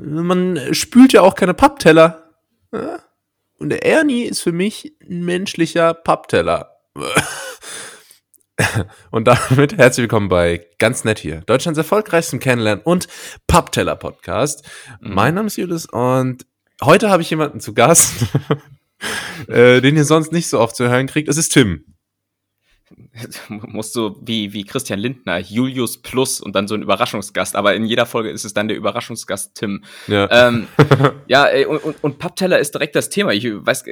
Man spült ja auch keine Pappteller. Und der Ernie ist für mich ein menschlicher Pappteller. Und damit herzlich willkommen bei Ganz Nett Hier, Deutschlands erfolgreichstem Kennenlernen- und Pappteller-Podcast. Mein Name ist Julius und heute habe ich jemanden zu Gast, den ihr sonst nicht so oft zu hören kriegt. Es ist Tim. Musst du wie Christian Lindner, Julius Plus und dann so ein Überraschungsgast, aber in jeder Folge ist es dann der Überraschungsgast Tim. Ja, und Pappteller ist direkt das Thema. Ich weiß,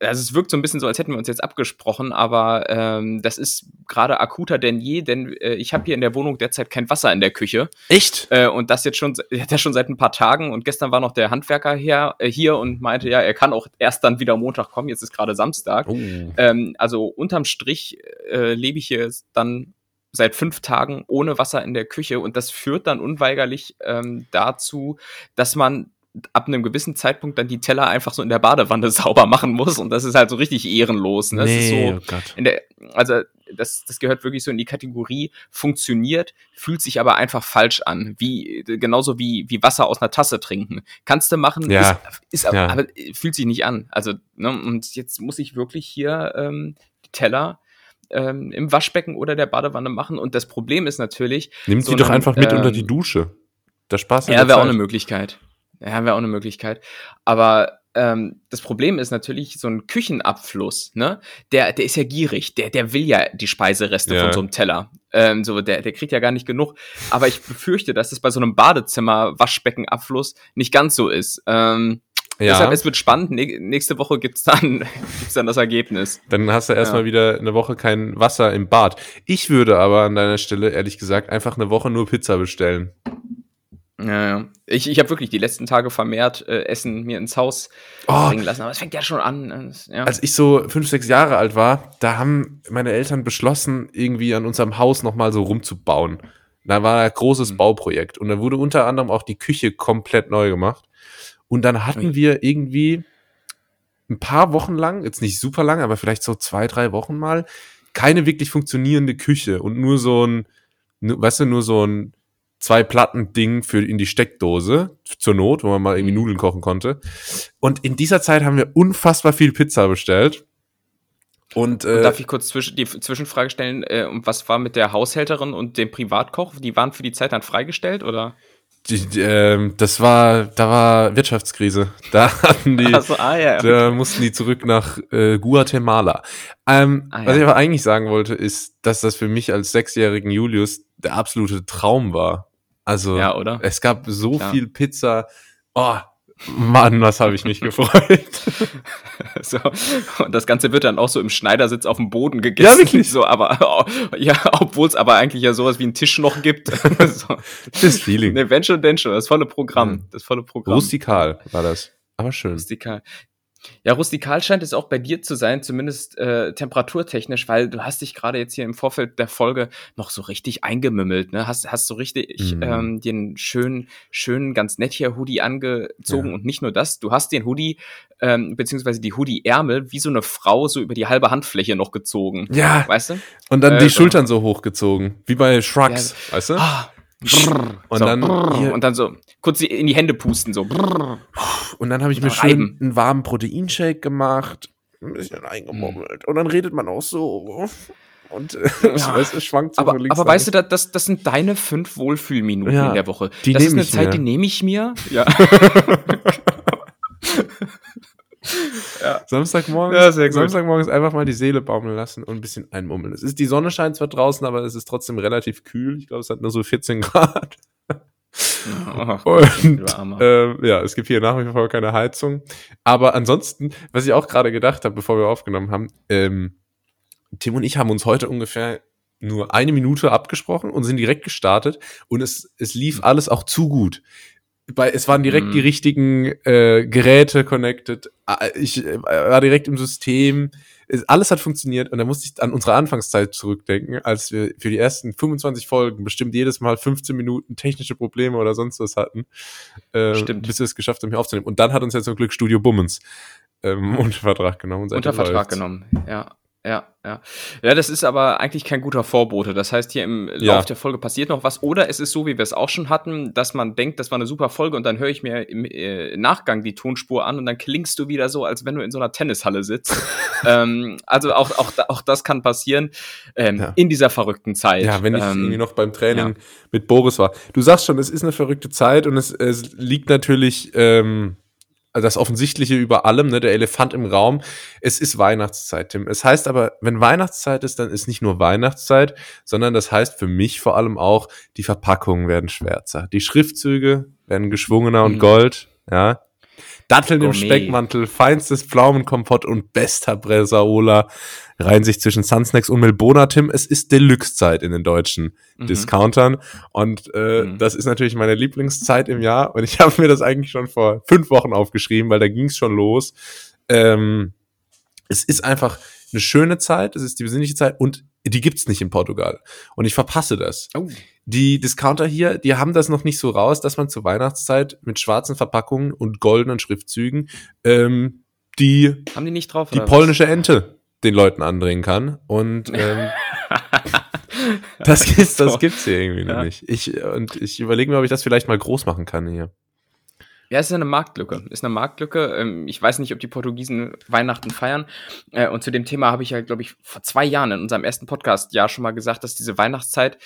also es wirkt so ein bisschen so, als hätten wir uns jetzt abgesprochen, aber das ist gerade akuter denn je, denn ich habe hier in der Wohnung derzeit kein Wasser in der Küche. Echt? Und das jetzt schon seit ein paar Tagen, und gestern war noch der Handwerker hier und meinte, ja, er kann auch erst dann wieder Montag kommen, jetzt ist gerade Samstag. Oh. Also unterm Strich lebe ich hier dann seit 5 Tagen ohne Wasser in der Küche, und das führt dann unweigerlich dazu, dass man ab einem gewissen Zeitpunkt dann die Teller einfach so in der Badewanne sauber machen muss, und das ist halt so richtig ehrenlos. Ne? Das ist so, oh das gehört wirklich so in die Kategorie, funktioniert, fühlt sich aber einfach falsch an. Genauso wie Wasser aus einer Tasse trinken. Kannst du machen, ja. Aber fühlt sich nicht an. Also, ne? Und jetzt muss ich wirklich hier die Teller im Waschbecken oder der Badewanne machen. Und das Problem ist natürlich... Nimm sie doch einfach mit unter die Dusche. Das Spaß. Ja, wäre auch eine Möglichkeit. Aber das Problem ist natürlich, so ein Küchenabfluss, ne? Der ist ja gierig. Der will ja die Speisereste von so einem Teller. Der kriegt ja gar nicht genug. Aber ich befürchte, dass das bei so einem Badezimmer-Waschbeckenabfluss nicht ganz so ist. Deshalb, es wird spannend. Nächste Woche gibt's dann das Ergebnis. Dann hast du erstmal wieder eine Woche kein Wasser im Bad. Ich würde aber an deiner Stelle, ehrlich gesagt, einfach eine Woche nur Pizza bestellen. Ja. Ich habe wirklich die letzten Tage vermehrt Essen mir ins Haus bringen lassen. Aber es fängt ja schon an. Ja. Als ich so 5, 6 Jahre alt war, da haben meine Eltern beschlossen, irgendwie an unserem Haus nochmal so rumzubauen. Da war ein großes Bauprojekt. Und da wurde unter anderem auch die Küche komplett neu gemacht. Und dann hatten wir irgendwie ein paar Wochen lang, jetzt nicht super lang, aber vielleicht so 2, 3 Wochen mal, keine wirklich funktionierende Küche und nur so ein, weißt du, nur so ein 2-Platten-Ding in die Steckdose, zur Not, wo man mal irgendwie Nudeln kochen konnte. Und in dieser Zeit haben wir unfassbar viel Pizza bestellt. Und darf ich kurz die Zwischenfrage stellen, und was war mit der Haushälterin und dem Privatkoch? Die waren für die Zeit dann freigestellt, oder? Da war Wirtschaftskrise. Da hatten die, da mussten die zurück nach Guatemala. Was ich aber eigentlich sagen wollte, ist, dass das für mich als 6-jährigen Julius der absolute Traum war. Also, ja, oder? Es gab so viel Pizza. Oh, Mann, was habe ich mich gefreut. So. Und das Ganze wird dann auch so im Schneidersitz auf dem Boden gegessen. Ja, wirklich. So, aber, obwohl es aber eigentlich ja sowas wie einen Tisch noch gibt. So. Das Feeling. Ne, wenn schon, denn schon. Das volle Programm. Mhm. Das volle Programm. Rustikal war das. Aber schön. Rustikal. Ja, rustikal scheint es auch bei dir zu sein, zumindest temperaturtechnisch, weil du hast dich gerade jetzt hier im Vorfeld der Folge noch so richtig eingemümmelt, ne? Hast so richtig den schönen, ganz nett hier Hoodie angezogen, und nicht nur das, du hast den Hoodie, beziehungsweise die Hoodie-Ärmel wie so eine Frau so über die halbe Handfläche noch gezogen. Ja, weißt du? Und dann die Schultern so hochgezogen, wie bei Shrugs, weißt du? Ah. Und dann so kurz in die Hände pusten, so. Und dann habe ich mir schön einen warmen Proteinshake gemacht, ein bisschen eingemummelt. Und dann redet man auch so. Und es schwankt so von links. Aber weißt du, das sind deine 5 Wohlfühlminuten in der Woche. Das ist eine Zeit, die nehme ich mir. Ja. Ja. Samstagmorgens einfach mal die Seele baumeln lassen und ein bisschen einmummeln. Die Sonne scheint zwar draußen, aber es ist trotzdem relativ kühl. Ich glaube, es hat nur so 14 Grad. Es gibt hier nach wie vor keine Heizung. Aber ansonsten, was ich auch gerade gedacht habe, bevor wir aufgenommen haben, Tim und ich haben uns heute ungefähr nur 1 Minute abgesprochen und sind direkt gestartet. Und es lief alles auch zu gut. Es waren direkt die richtigen Geräte connected. Ich war direkt im System. Alles hat funktioniert. Und da musste ich an unsere Anfangszeit zurückdenken, als wir für die ersten 25 Folgen bestimmt jedes Mal 15 Minuten technische Probleme oder sonst was hatten. Stimmt. Bis wir es geschafft haben, hier aufzunehmen. Und dann hat uns ja zum Glück Studio Bummens unter Vertrag genommen. Unter Vertrag genommen, ja. Ja. Ja, das ist aber eigentlich kein guter Vorbote. Das heißt, hier im Lauf der Folge passiert noch was. Oder es ist so, wie wir es auch schon hatten, dass man denkt, das war eine super Folge und dann höre ich mir im Nachgang die Tonspur an und dann klingst du wieder so, als wenn du in so einer Tennishalle sitzt. Also auch das kann passieren in dieser verrückten Zeit. Ja, wenn ich irgendwie noch beim Training mit Boris war. Du sagst schon, es ist eine verrückte Zeit und es liegt natürlich das Offensichtliche über allem, ne, der Elefant im Raum. Es ist Weihnachtszeit, Tim. Es heißt aber, wenn Weihnachtszeit ist, dann ist nicht nur Weihnachtszeit, sondern das heißt für mich vor allem auch, die Verpackungen werden schwärzer. Die Schriftzüge werden geschwungener und Gold, ja. Datteln im Speckmantel, feinstes Pflaumenkompott und bester Bresaola reihen sich zwischen Sunsnacks und Milbona, Tim. Es ist Deluxe-Zeit in den deutschen Discountern und das ist natürlich meine Lieblingszeit im Jahr und ich habe mir das eigentlich schon vor 5 Wochen aufgeschrieben, weil da ging es schon los. Es ist einfach eine schöne Zeit, es ist die besinnliche Zeit und die gibt's nicht in Portugal. Und ich verpasse das. Oh. Die Discounter hier, die haben das noch nicht so raus, dass man zur Weihnachtszeit mit schwarzen Verpackungen und goldenen Schriftzügen die polnische Ente den Leuten andrehen kann. Und das gibt's hier irgendwie noch nicht. Ich überlege mir, ob ich das vielleicht mal groß machen kann hier. Ja, es ist eine Marktlücke. Ich weiß nicht, ob die Portugiesen Weihnachten feiern. Und zu dem Thema habe ich ja, glaube ich, vor 2 Jahren in unserem ersten Podcast schon mal gesagt, dass diese Weihnachtszeit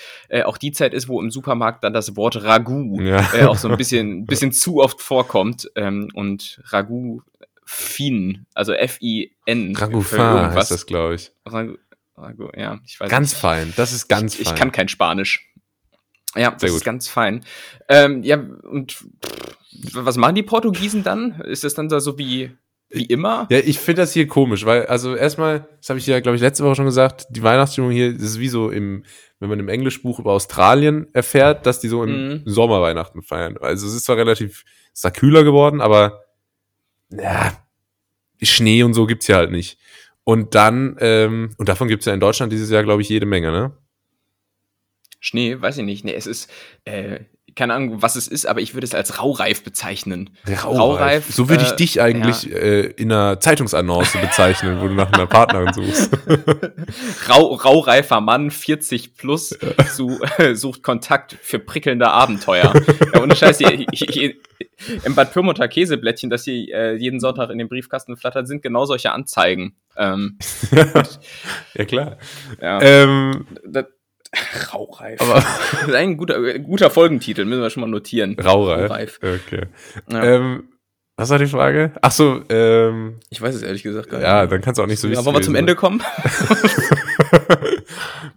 auch die Zeit ist, wo im Supermarkt dann das Wort Ragout auch so ein bisschen zu oft vorkommt. Und Ragout-Fin, also F-I-N. Ragout-Fin ist das, glaube ich. Ragout, ja, ich weiß ganz nicht. Fein, das ist ganz fein. Ich kann kein Spanisch. Ja, das ist ganz fein. Was machen die Portugiesen dann? Ist das dann so wie immer? Ja, ich finde das hier komisch, weil, also erstmal, das habe ich ja, glaube ich, letzte Woche schon gesagt, die Weihnachtsstimmung hier, das ist wie so wenn man im Englischbuch über Australien erfährt, dass die so im Sommer Weihnachten feiern. Also es ist zwar relativ, ist da kühler geworden, aber Schnee und so gibt's ja halt nicht. Und dann, und davon gibt's ja in Deutschland dieses Jahr, glaube ich, jede Menge, ne? Schnee, weiß ich nicht. Nee, es ist, keine Ahnung, was es ist, aber ich würde es als Raureif bezeichnen. Raureif. So würde ich dich eigentlich in einer Zeitungsannonce bezeichnen, wo du nach einer Partnerin suchst. Raureifer Mann, 40 plus, sucht Kontakt für prickelnde Abenteuer. Ja, ohne Scheiß, im Bad Pürmutter Käseblättchen, das hier jeden Sonntag in den Briefkasten flattert, sind genau solche Anzeigen. Ja, klar. Ja. Raureif. Aber das ist ein guter Folgentitel, müssen wir schon mal notieren. Raureif. Okay. Ja. Was war die Frage? Ach so, ich weiß es ehrlich gesagt gar nicht. Ja, dann kannst du auch nicht so wichtig. Wollen wir zum Ende kommen?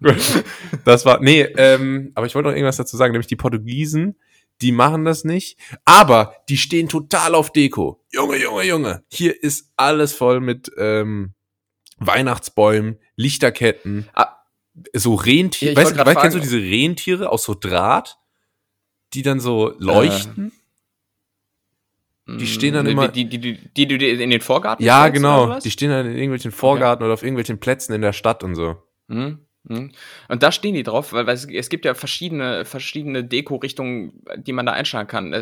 Aber ich wollte noch irgendwas dazu sagen, nämlich die Portugiesen, die machen das nicht, aber die stehen total auf Deko. Junge, hier ist alles voll mit Weihnachtsbäumen, Lichterketten. So Rentiere, weißt du, kennst du diese Rentiere aus so Draht, die dann so leuchten? Die stehen dann immer... Die du in den Vorgarten... Ja, genau, die stehen dann in irgendwelchen Vorgarten oder auf irgendwelchen Plätzen in der Stadt und so. Und da stehen die drauf, weil es gibt ja verschiedene Deko-Richtungen, die man da einschlagen kann.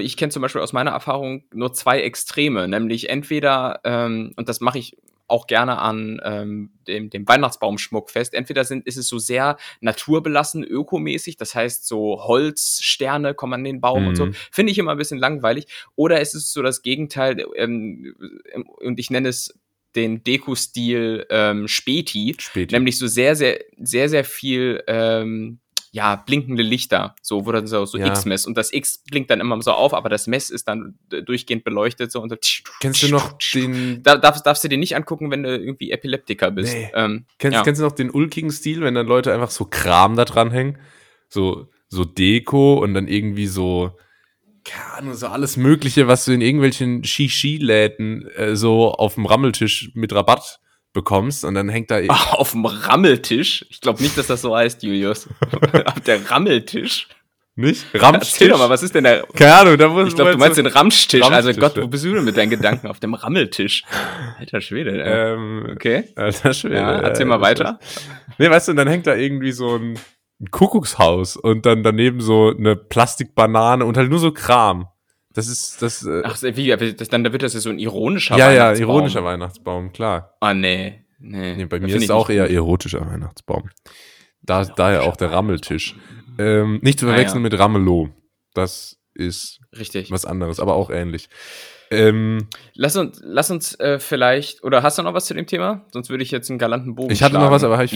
Ich kenne zum Beispiel aus meiner Erfahrung nur 2 Extreme, nämlich entweder, und das mache ich auch gerne an dem Weihnachtsbaumschmuck fest. Entweder ist es so sehr naturbelassen, ökomäßig, das heißt so Holzsterne kommen an den Baum und so. Finde ich immer ein bisschen langweilig. Oder es ist so das Gegenteil, und ich nenne es den Deko-Stil Späti, nämlich so sehr, sehr, sehr, sehr viel blinkende Lichter, so wo dann so X-Mess und das X blinkt dann immer so auf, aber das Mess ist dann durchgehend beleuchtet so und so. Kennst du noch den... Darfst du den nicht angucken, wenn du irgendwie Epileptiker bist. Nee. Kennst du noch den ulkigen Stil, wenn dann Leute einfach so Kram da dranhängen? So Deko und dann irgendwie so... Keine Ahnung, so alles Mögliche, was du in irgendwelchen Shishi-Läden so auf dem Rammeltisch mit Rabatt bekommst und dann hängt da... auf dem Rammeltisch? Ich glaube nicht, dass das so heißt, Julius. Auf der Rammeltisch? Nicht? Ramstisch? Erzähl doch mal, was ist denn der... Keine Ahnung, da muss ich... Ich glaube, du meinst den Ramstisch. Also Gott, wo bist du denn mit deinen Gedanken? Auf dem Rammeltisch. Alter Schwede. Okay. Alter Schwede. Ja, erzähl mal weiter. Nee, weißt du, und dann hängt da irgendwie so ein Kuckuckshaus und dann daneben so eine Plastikbanane und halt nur so Kram. Das ist. Dann wird das ja so ein ironischer Weihnachtsbaum. Ja, ironischer Weihnachtsbaum, klar. Ah, nee. Nee, bei mir ist auch eher erotischer Weihnachtsbaum. Daher auch der Rammeltisch. Nicht zu verwechseln mit Ramelow. Das ist richtig was anderes, aber auch ähnlich. Lass uns vielleicht, oder hast du noch was zu dem Thema? Sonst würde ich jetzt einen galanten Bogen schlagen. Ich hatte noch was, aber habe ich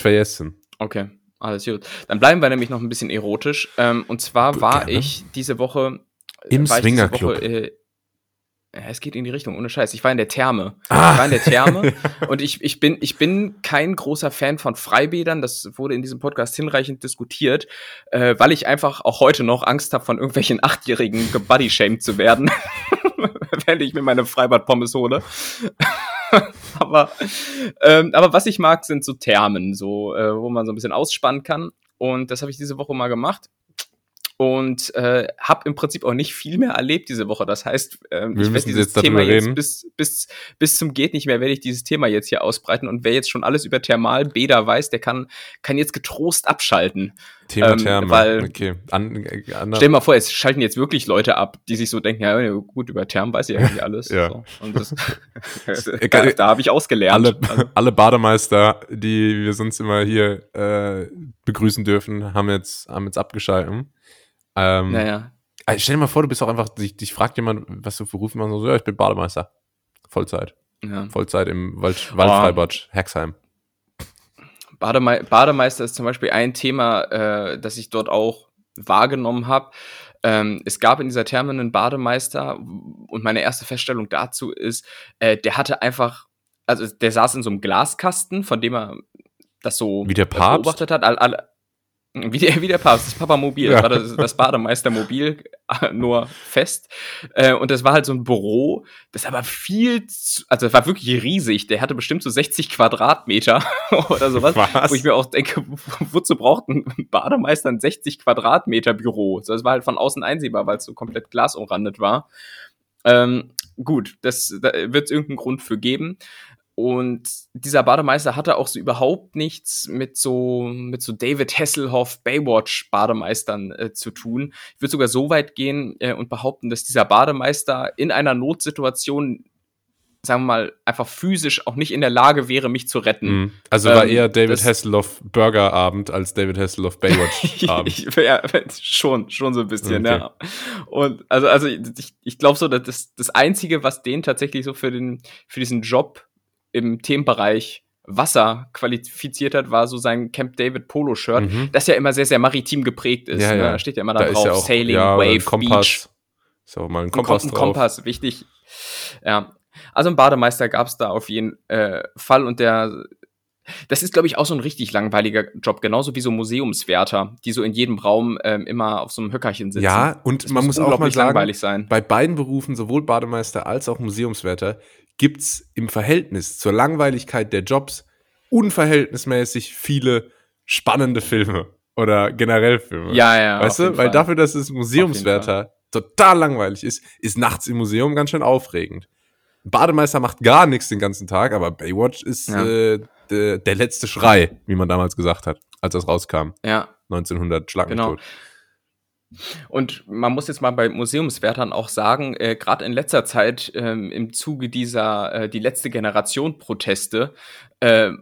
vergessen. Okay, alles gut. Dann bleiben wir nämlich noch ein bisschen erotisch. Und zwar war ich diese Woche im Swingerclub. Es geht in die Richtung, ohne Scheiß. Ich war in der Therme und ich bin kein großer Fan von Freibädern. Das wurde in diesem Podcast hinreichend diskutiert, weil ich einfach auch heute noch Angst habe, von irgendwelchen Achtjährigen gebodyshamed zu werden, wenn ich mir meine Freibad-Pommes hole. aber was ich mag, sind so Thermen, so wo man so ein bisschen ausspannen kann. Und das habe ich diese Woche mal gemacht. Und habe im Prinzip auch nicht viel mehr erlebt diese Woche. Das heißt, ich werde dieses Thema jetzt bis zum geht nicht mehr, werde ich dieses Thema jetzt hier ausbreiten. Und wer jetzt schon alles über Thermalbäder weiß, der kann jetzt getrost abschalten. Thema Therme, weil, okay. Stell dir mal vor, es schalten jetzt wirklich Leute ab, die sich so denken, ja gut, über Thermen weiß ich eigentlich alles. Ja. So. Und da habe ich ausgelernt. Alle Bademeister, die wir sonst immer hier begrüßen dürfen, haben jetzt abgeschalten. Naja. Also stell dir mal vor, du bist auch einfach, dich fragt jemand, was du für Berufe machst, und so, ja, ich bin Bademeister. Vollzeit. Ja. Vollzeit im Waldfreibad Hexheim. Bademeister ist zum Beispiel ein Thema, das ich dort auch wahrgenommen habe. Es gab in dieser Therme einen Bademeister und meine erste Feststellung dazu ist, der hatte einfach, also der saß in so einem Glaskasten, von dem er das so beobachtet hat. Wie der Papst, das Papamobil, ja. Das war das Bademeistermobil, nur fest. Und das war halt so ein Büro, das aber das war wirklich riesig. Der hatte bestimmt so 60 Quadratmeter oder sowas. Was? Wo ich mir auch denke, wozu braucht ein Bademeister ein 60 Quadratmeter Büro? Das war halt von außen einsehbar, weil es so komplett glasumrandet war. Gut, da wird es irgendeinen Grund für geben. Und dieser Bademeister hatte auch so überhaupt nichts mit so David Hasselhoff, Baywatch-Bademeistern zu tun. Ich würde sogar so weit gehen und behaupten, dass dieser Bademeister in einer Notsituation, sagen wir mal, einfach physisch auch nicht in der Lage wäre, mich zu retten. Also war eher David Hasselhoff Burgerabend als David Hasselhoff Baywatch-Abend. Ja, schon so ein bisschen, okay. Ja. Und also ich glaube so, dass das Einzige, was den tatsächlich so für diesen Job im Themenbereich Wasser qualifiziert hat, war so sein Camp David Polo-Shirt, das ja immer sehr, sehr maritim geprägt ist. Ja, ja. Ne? Da steht ja immer da drauf, ja auch, Sailing, ja, Wave, Kompass. Beach. Ist auch mal ein Kompass drauf. Kompass, wichtig. Ja. Also einen Bademeister gab es da auf jeden Fall und das ist, glaube ich, auch so ein richtig langweiliger Job, genauso wie so Museumswärter, die so in jedem Raum immer auf so einem Höckerchen sitzen. Ja, und das man muss auch mal sagen, bei beiden Berufen, sowohl Bademeister als auch Museumswärter, gibt es im Verhältnis zur Langweiligkeit der Jobs unverhältnismäßig viele spannende Filme oder generell Filme. Ja, ja. Weißt du, weil dafür, dass es Museumswärter total langweilig ist, ist nachts im Museum ganz schön aufregend. Bademeister macht gar nichts den ganzen Tag, aber Baywatch ist der letzte Schrei, wie man damals gesagt hat, als das rauskam. Ja. 1900 Schlag mich tot. Und man muss jetzt mal bei Museumswärtern auch sagen, gerade in letzter Zeit im Zuge dieser die letzte Generation Proteste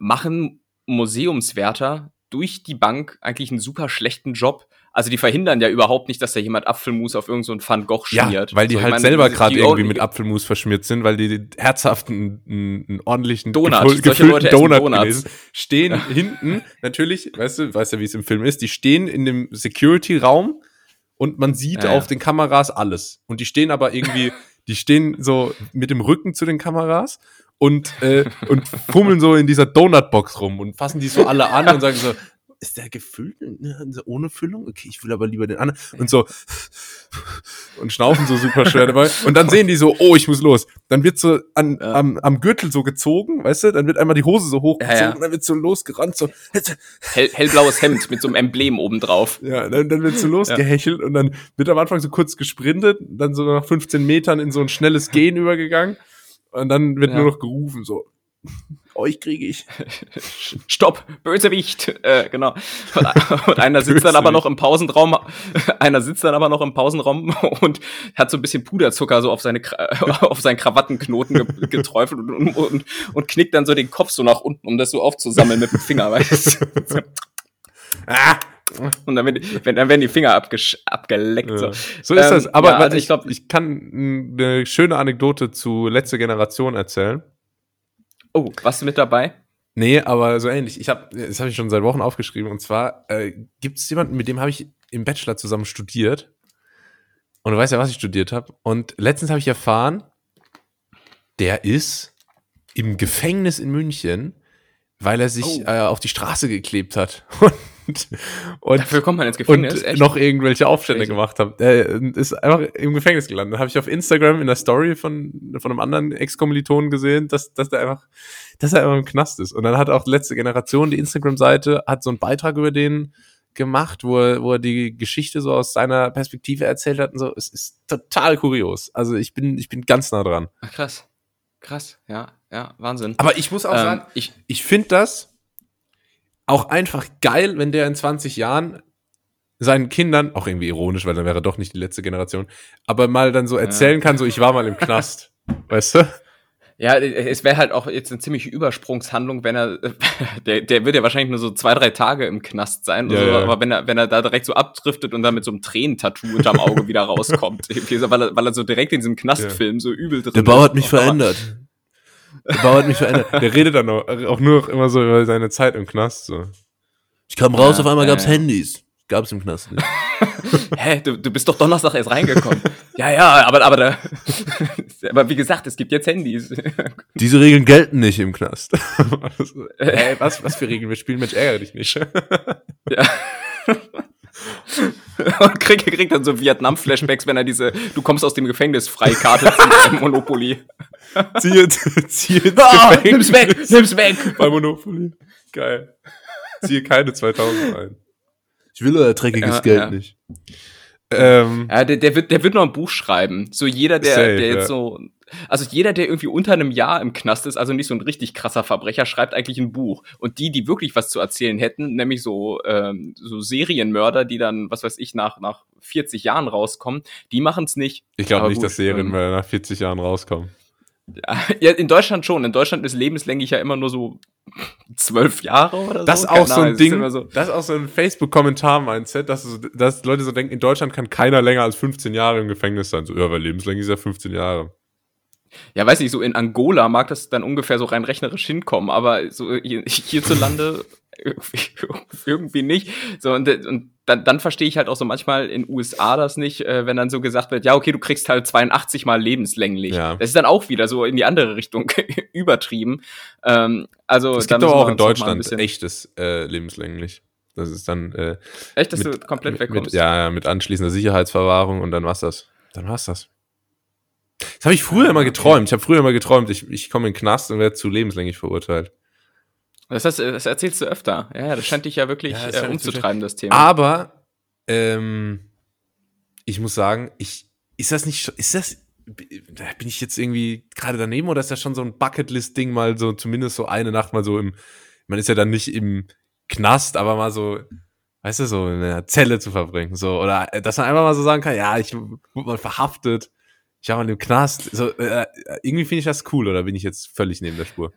machen Museumswärter durch die Bank eigentlich einen super schlechten Job. Also die verhindern ja überhaupt nicht, dass da jemand Apfelmus auf irgend so einen Van Gogh schmiert. Ja, weil die selber gerade irgendwie mit Apfelmus verschmiert sind, weil die herzhaft einen ordentlichen gefüllten Donut essen. Stehen hinten, natürlich, weißt du, wie es im Film ist, die stehen in dem Security-Raum und man sieht auf den Kameras alles. Und die stehen aber irgendwie, die stehen so mit dem Rücken zu den Kameras und fummeln so in dieser Donutbox rum und fassen die so alle an und sagen so, ist der gefüllt? Ohne Füllung? Okay, ich will aber lieber den anderen. Und so. Und schnaufen so super schwer dabei. Und dann sehen die so, oh, ich muss los. Dann wird so am Gürtel so gezogen, weißt du? Dann wird einmal die Hose so hochgezogen und dann wird so losgerannt. So. Hellblaues Hemd mit so einem Emblem obendrauf. Ja, dann wird so losgehechelt und dann wird am Anfang so kurz gesprintet, dann so nach 15 Metern in so ein schnelles Gehen übergegangen und dann wird nur noch gerufen so. euch kriege ich. Stopp, Bösewicht. Genau. Und einer sitzt dann aber noch im Pausenraum, und hat so ein bisschen Puderzucker so auf seine auf seinen Krawattenknoten geträufelt und knickt dann so den Kopf so nach unten, um das so aufzusammeln mit dem Finger, weißt du? Ah! Und dann werden die Finger abgeleckt. Ja. So ist das. Aber ja, also ich glaube, ich kann eine schöne Anekdote zu Letzte Generation erzählen. Oh, warst du mit dabei? Nee, aber so ähnlich. Das habe ich schon seit Wochen aufgeschrieben. Und zwar gibt es jemanden, mit dem habe ich im Bachelor zusammen studiert. Und du weißt ja, was ich studiert habe. Und letztens habe ich erfahren, der ist im Gefängnis in München, weil er sich auf die Straße geklebt hat. Und dafür kommt man ins Gefängnis. Und echt? Noch irgendwelche Aufstände gemacht haben. Ist einfach im Gefängnis gelandet. Habe ich auf Instagram in der Story von einem anderen Ex-Kommilitonen gesehen, dass er einfach im Knast ist. Und dann hat auch Letzte Generation, die Instagram-Seite, hat so einen Beitrag über den gemacht, wo er die Geschichte so aus seiner Perspektive erzählt hat und so. Es ist total kurios. Also ich bin ganz nah dran. Ach, krass, ja, Wahnsinn. Aber ich muss auch sagen, ich finde das auch einfach geil, wenn der in 20 Jahren seinen Kindern, auch irgendwie ironisch, weil dann wäre er doch nicht die letzte Generation, aber mal dann so erzählen kann, so ich war mal im Knast, weißt du? Ja, es wäre halt auch jetzt eine ziemliche Übersprungshandlung, wenn er, der wird ja wahrscheinlich nur so 2-3 Tage im Knast sein, oder so, aber wenn er da direkt so abdriftet und dann mit so einem Tränentattoo unterm Auge wieder rauskommt, weil er so direkt in diesem Knastfilm so übel drin ist. Der Bau hat mich verändert. Der Bauer hat mich verändert. Der redet dann auch nur noch immer so über seine Zeit im Knast. So. Ich kam raus, auf einmal gab's Handys. Gab's im Knast nicht. Hä, du bist doch Donnerstag erst reingekommen. Ja, aber da. Aber wie gesagt, es gibt jetzt Handys. Diese Regeln gelten nicht im Knast. Hey, was für Regeln? Wir spielen Mensch, ärgere dich nicht. Ja. Und kriegt dann so Vietnam-Flashbacks, wenn er diese "Du kommst aus dem Gefängnis" Freikarte zieht bei Monopoly. Ziehe nimm's weg. Bei Monopoly. Geil. Ziehe keine 2000 ein. Ich will euer dreckiges Geld nicht. Der wird noch ein Buch schreiben. So jeder, der irgendwie unter einem Jahr im Knast ist, also nicht so ein richtig krasser Verbrecher, schreibt eigentlich ein Buch. Und die wirklich was zu erzählen hätten, nämlich so Serienmörder, die dann, was weiß ich, nach 40 Jahren rauskommen, die machen es nicht. Ich glaube nicht, dass Serienmörder nach 40 Jahren rauskommen. Ja, in Deutschland schon. In Deutschland ist lebenslänglich ja immer nur so 12 Jahre oder so. Das ist auch so ein Ding, das ist auch so ein Facebook-Kommentar-Mindset, dass Leute so denken, in Deutschland kann keiner länger als 15 Jahre im Gefängnis sein. So, ja, weil lebenslänglich ist ja 15 Jahre. Ja, weiß nicht, so in Angola mag das dann ungefähr so rein rechnerisch hinkommen, aber so hierzulande irgendwie nicht. So, und dann verstehe ich halt auch so manchmal in USA das nicht, wenn dann so gesagt wird, ja, okay, du kriegst halt 82 mal lebenslänglich. Ja. Das ist dann auch wieder so in die andere Richtung übertrieben. Also es gibt aber auch in Deutschland echtes lebenslänglich. Das ist dann echt, dass du komplett wegkommst? Mit anschließender Sicherheitsverwahrung und dann war's das. Das habe ich früher immer geträumt. Ich komme in den Knast und werde zu lebenslänglich verurteilt. Das erzählst du öfter. Ja, das scheint dich ja wirklich umzutreiben, das Thema. Aber ich muss sagen, bin ich jetzt irgendwie gerade daneben oder ist das schon so ein Bucketlist-Ding, mal so zumindest so eine Nacht mal so man ist ja dann nicht im Knast, aber mal so, weißt du, so in einer Zelle zu verbringen. So, oder dass man einfach mal so sagen kann, ja, ich wurde mal verhaftet. Ich war mal im Knast. So, irgendwie finde ich das cool, oder bin ich jetzt völlig neben der Spur?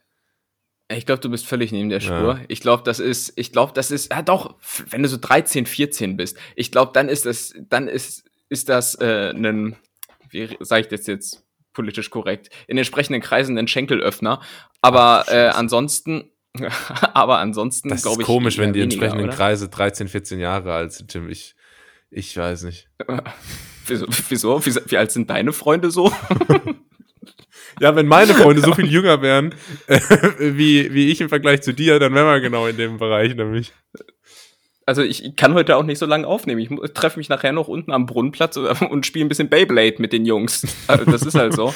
Ich glaube, du bist völlig neben der Spur. Ja. Ich glaube, das ist, wenn du so 13, 14 bist, ich glaube, dann ist das ein, wie sage ich das jetzt politisch korrekt, in entsprechenden Kreisen ein Schenkelöffner. Aber ansonsten glaube ich. Das ist komisch, wenn die entsprechenden Kreise 13, 14 Jahre alt sind, Tim. Ich weiß nicht. Wieso? Wie alt sind deine Freunde so? Ja, wenn meine Freunde so viel jünger wären, wie ich im Vergleich zu dir, dann wären wir genau in dem Bereich nämlich. Also ich kann heute auch nicht so lange aufnehmen. Ich treffe mich nachher noch unten am Brunnenplatz und spiele ein bisschen Beyblade mit den Jungs. Also das ist halt so.